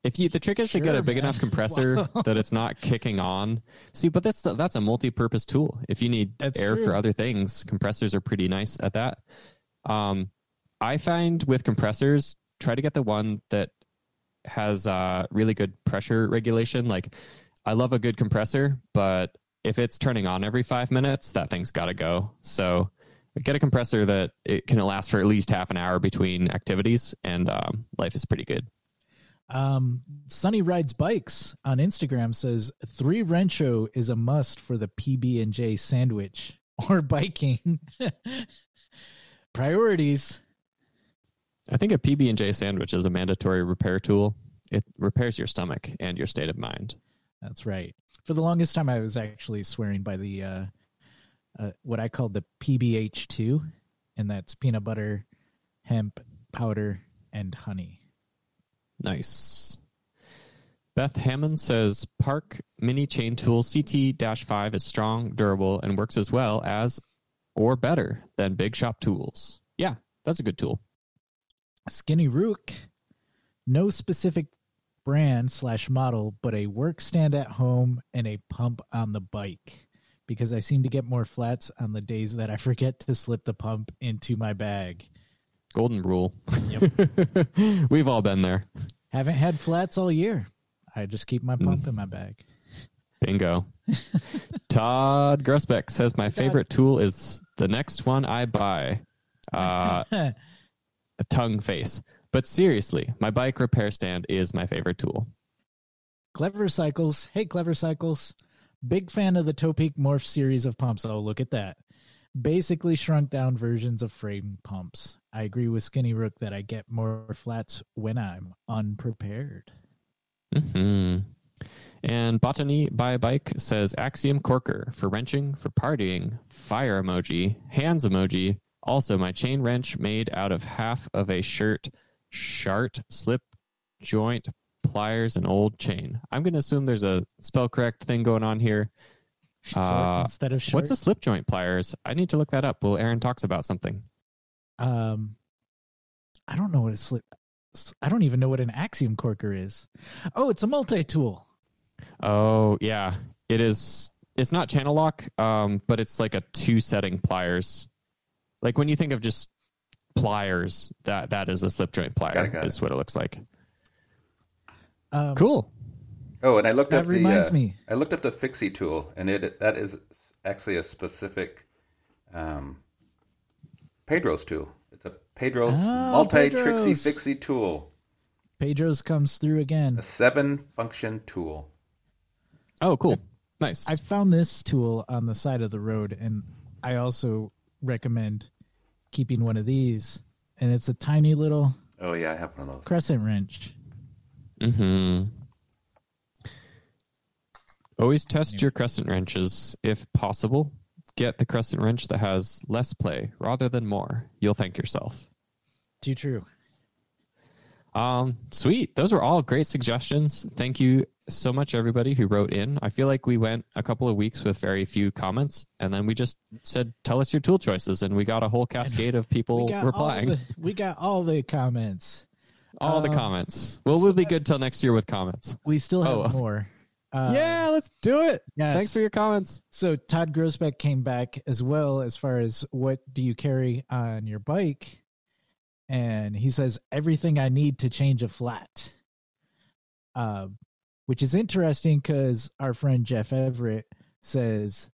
If you, the trick is sure, to get a big man. enough compressor wow. that it's not kicking on. See, but that's that's a multi-purpose tool. If you need that's air true. for other things, compressors are pretty nice at that. Um, I find with compressors, try to get the one that has uh, really good pressure regulation. Like, I love a good compressor, but if it's turning on every five minutes, that thing's got to go. So get a compressor that it can last for at least half an hour between activities, and um, life is pretty good. Um, Sunny Rides Bikes on Instagram says three Rancho is a must for the P B and J sandwich or biking. Priorities. I think a P B and J sandwich is a mandatory repair tool. It repairs your stomach and your state of mind. That's right. For the longest time, I was actually swearing by the uh, uh what I called the P B H two, and that's peanut butter, hemp powder, and honey. Nice. Beth Hammond says, Park Mini Chain Tool C T five is strong, durable, and works as well as or better than big shop tools. Yeah, that's a good tool. Skinny Rook, no specific brand slash model, but a work stand at home and a pump on the bike, because I seem to get more flats on the days that I forget to slip the pump into my bag. Golden rule. Yep. We've all been there. Haven't had flats all year. I just keep my pump mm. in my bag. Bingo. Todd Grosbeck says, my Todd. favorite tool is the next one I buy. Uh, a tongue face. But seriously, my bike repair stand is my favorite tool. Clever Cycles. Hey, Clever Cycles. Big fan of the Topeak Morph series of pumps. Oh, look at that. Basically shrunk down versions of frame pumps. I agree with Skinny Rook that I get more flats when I'm unprepared. Mm-hmm. And Botany by Bike says Axiom Corker for wrenching, for partying, fire emoji, hands emoji. Also, my chain wrench made out of half of a shirt, shart, slip, joint, pliers, and old chain. I'm going to assume there's a spell correct thing going on here. Uh, Instead of shirt. What's a slip joint pliers? I need to look that up. Well, Aaron talks about something. Um, I don't know what a slip. I don't even know what an Axiom Corker is. Oh, it's a multi-tool. Oh, yeah. It is. It's not channel lock, um, but it's like a two-setting pliers. Like when you think of just pliers, that, that is a slip joint plier. Got it, got it. Is what it looks like. Um, cool. Oh, and I looked that up the. Reminds uh, me. I looked up the Fixie tool, and it that is actually a specific um, Pedro's tool. It's a Pedro's oh, multi-trixie Fixie tool. Pedro's comes through again. A seven-function tool. Oh, cool! I, nice. I found this tool on the side of the road, and I also recommend keeping one of these. And it's a tiny little. Oh yeah, I have one of those. Crescent wrench. Hmm. Always test anyway. your crescent wrenches if possible. Get the crescent wrench that has less play rather than more. You'll thank yourself. Too true. Um, sweet. Those were all great suggestions. Thank you so much, everybody who wrote in. I feel like we went a couple of weeks with very few comments, and then we just said, "Tell us your tool choices," and we got a whole cascade of people we replying. The, we got all the comments. All um, the comments. Well, we'll be have, good till next year with comments. We still have oh. more. Um, yeah, let's do it. Yes. Thanks for your comments. So Todd Grossbeck came back as well as far as what do you carry on your bike? And he says, everything I need to change a flat, uh, which is interesting because our friend Jeff Everett says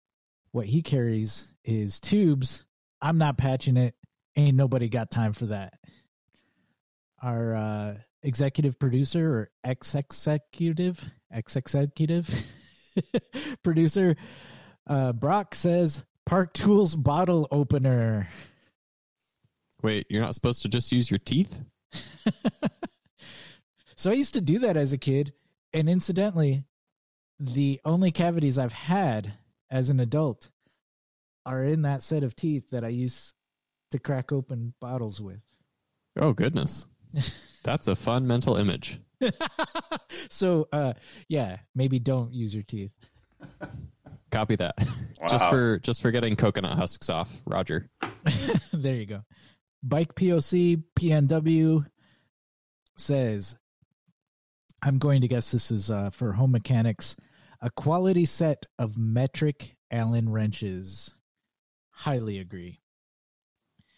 what he carries is tubes. I'm not patching it. Ain't nobody got time for that. Our uh, executive producer or ex-executive, ex-executive producer, uh, Brock says Park Tools bottle opener. Wait, you're not supposed to just use your teeth? So I used to do that as a kid. And incidentally, the only cavities I've had as an adult are in that set of teeth that I used to crack open bottles with. Oh, goodness. That's a fun mental image. So, uh, yeah, maybe don't use your teeth. Copy that. Wow. Just for just for getting coconut husks off, Roger. There you go. Bike P O C P N W says, I'm going to guess this is uh, for home mechanics, a quality set of metric Allen wrenches. Highly agree.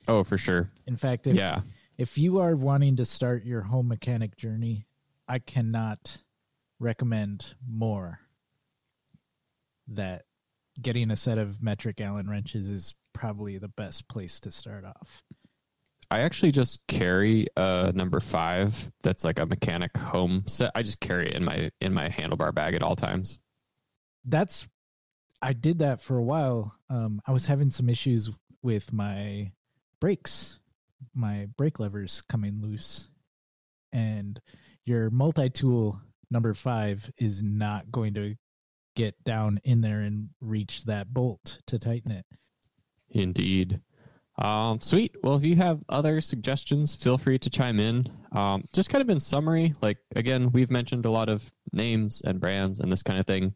Oh, for sure. In fact, if, yeah. if you are wanting to start your home mechanic journey, I cannot recommend more that getting a set of metric Allen wrenches is probably the best place to start off. I actually just carry a number five that's like a mechanic home set. I just carry it in my in my handlebar bag at all times. That's I did that for a while. Um, I was having some issues with my brakes, my brake levers coming loose. And your multi-tool number five is not going to get down in there and reach that bolt to tighten it. Indeed. Um, sweet. Well, if you have other suggestions, feel free to chime in. Um, just kind of in summary, like, again, we've mentioned a lot of names and brands and this kind of thing.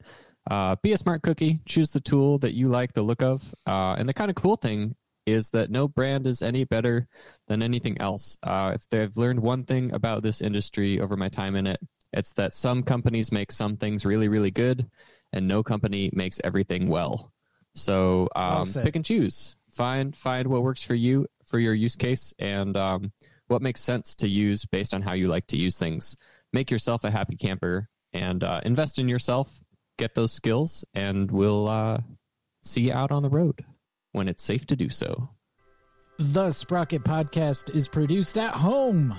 Uh, be a smart cookie. Choose the tool that you like the look of. Uh, and the kind of cool thing is that no brand is any better than anything else. Uh, if they've learned one thing about this industry over my time in it, it's that some companies make some things really, really good, and no company makes everything well. So um, pick and choose. Find find what works for you, for your use case, and um, what makes sense to use based on how you like to use things. Make yourself a happy camper and uh, invest in yourself. Get those skills, and we'll uh, see you out on the road when it's safe to do so. The Sprocket Podcast is produced at home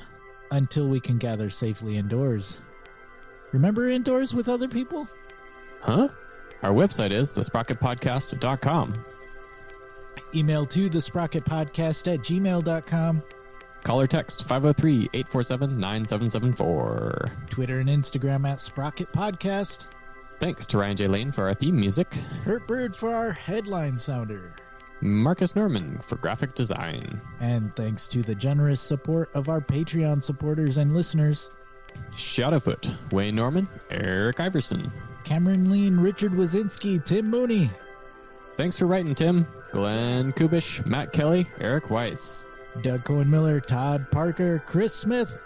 until we can gather safely indoors. Remember indoors with other people? Huh? Our website is the sprocket podcast dot com. Email to thesprocketpodcast at gmail dot com. Call or text five oh three, eight four seven, nine seven seven four. Twitter and Instagram at Sprocket Podcast. Thanks to Ryan J. Lane for our theme music. Hurt Bird for our headline sounder. Marcus Norman for graphic design. And thanks to the generous support of our Patreon supporters and listeners. Shadowfoot, Wayne Norman, Eric Iverson, Cameron Lean, Richard Wazinski, Tim Mooney. Thanks for writing, Tim. Glenn Kubish, Matt Kelly, Eric Weiss, Doug Cohen-Miller, Todd Parker, Chris Smith,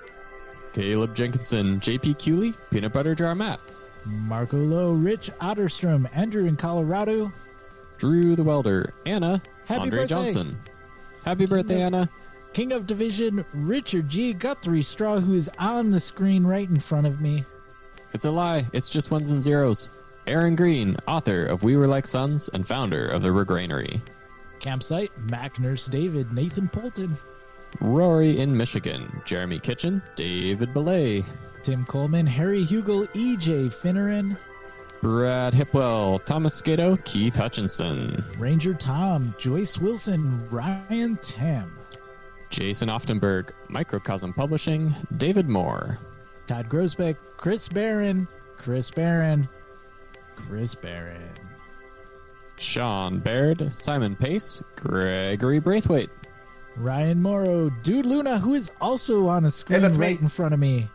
Caleb Jenkinson, J P Cooley, Peanut Butter Jar Matt, Marco Lowe, Rich Otterstrom, Andrew in Colorado, Drew the Welder, Anna, Happy Andre birthday. Johnson. Happy King birthday, of, Anna. King of Division, Richard G. Guthrie Straw, who is on the screen right in front of me. It's a lie. It's just ones and zeros. Aaron Green, author of We Were Like Sons and founder of the Regranary. Campsite, Mac Nurse David, Nathan Polton. Rory in Michigan, Jeremy Kitchen, David Belay. Tim Coleman, Harry Hugel, E J Finneran. Brad Hipwell, Thomas Skato, Keith Hutchinson, Ranger Tom, Joyce Wilson, Ryan Tam, Jason Oftenberg, Microcosm Publishing, David Moore, Todd Grosbeck, Chris Barron, Chris Barron, Chris Barron, Sean Baird, Simon Pace, Gregory Braithwaite, Ryan Morrow, Dude Luna, who is also on a screen hey, right me. in front of me,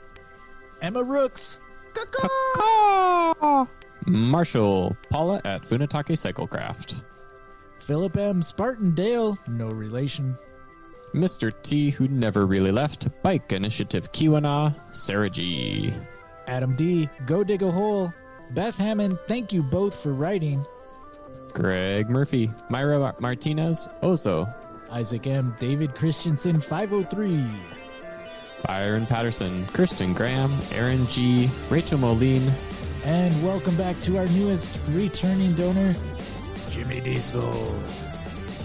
Emma Rooks, Caw-caw. Marshall, Paula at Funatake Cyclecraft, Philip M. Spartan Dale, no relation, Mister T, who never really left, Bike Initiative Keweenaw, Sarah G, Adam D, Go Dig a Hole, Beth Hammond, thank you both for writing, Greg Murphy, Myra Martinez, Ozo, Isaac M, David Christensen, five oh three, Byron Patterson, Kirsten Graham, Aaron G, Rachel Moline. And welcome back to our newest returning donor, Jimmy Diesel.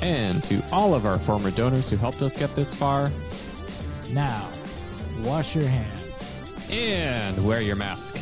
And to all of our former donors who helped us get this far. Now, wash your hands. And wear your mask.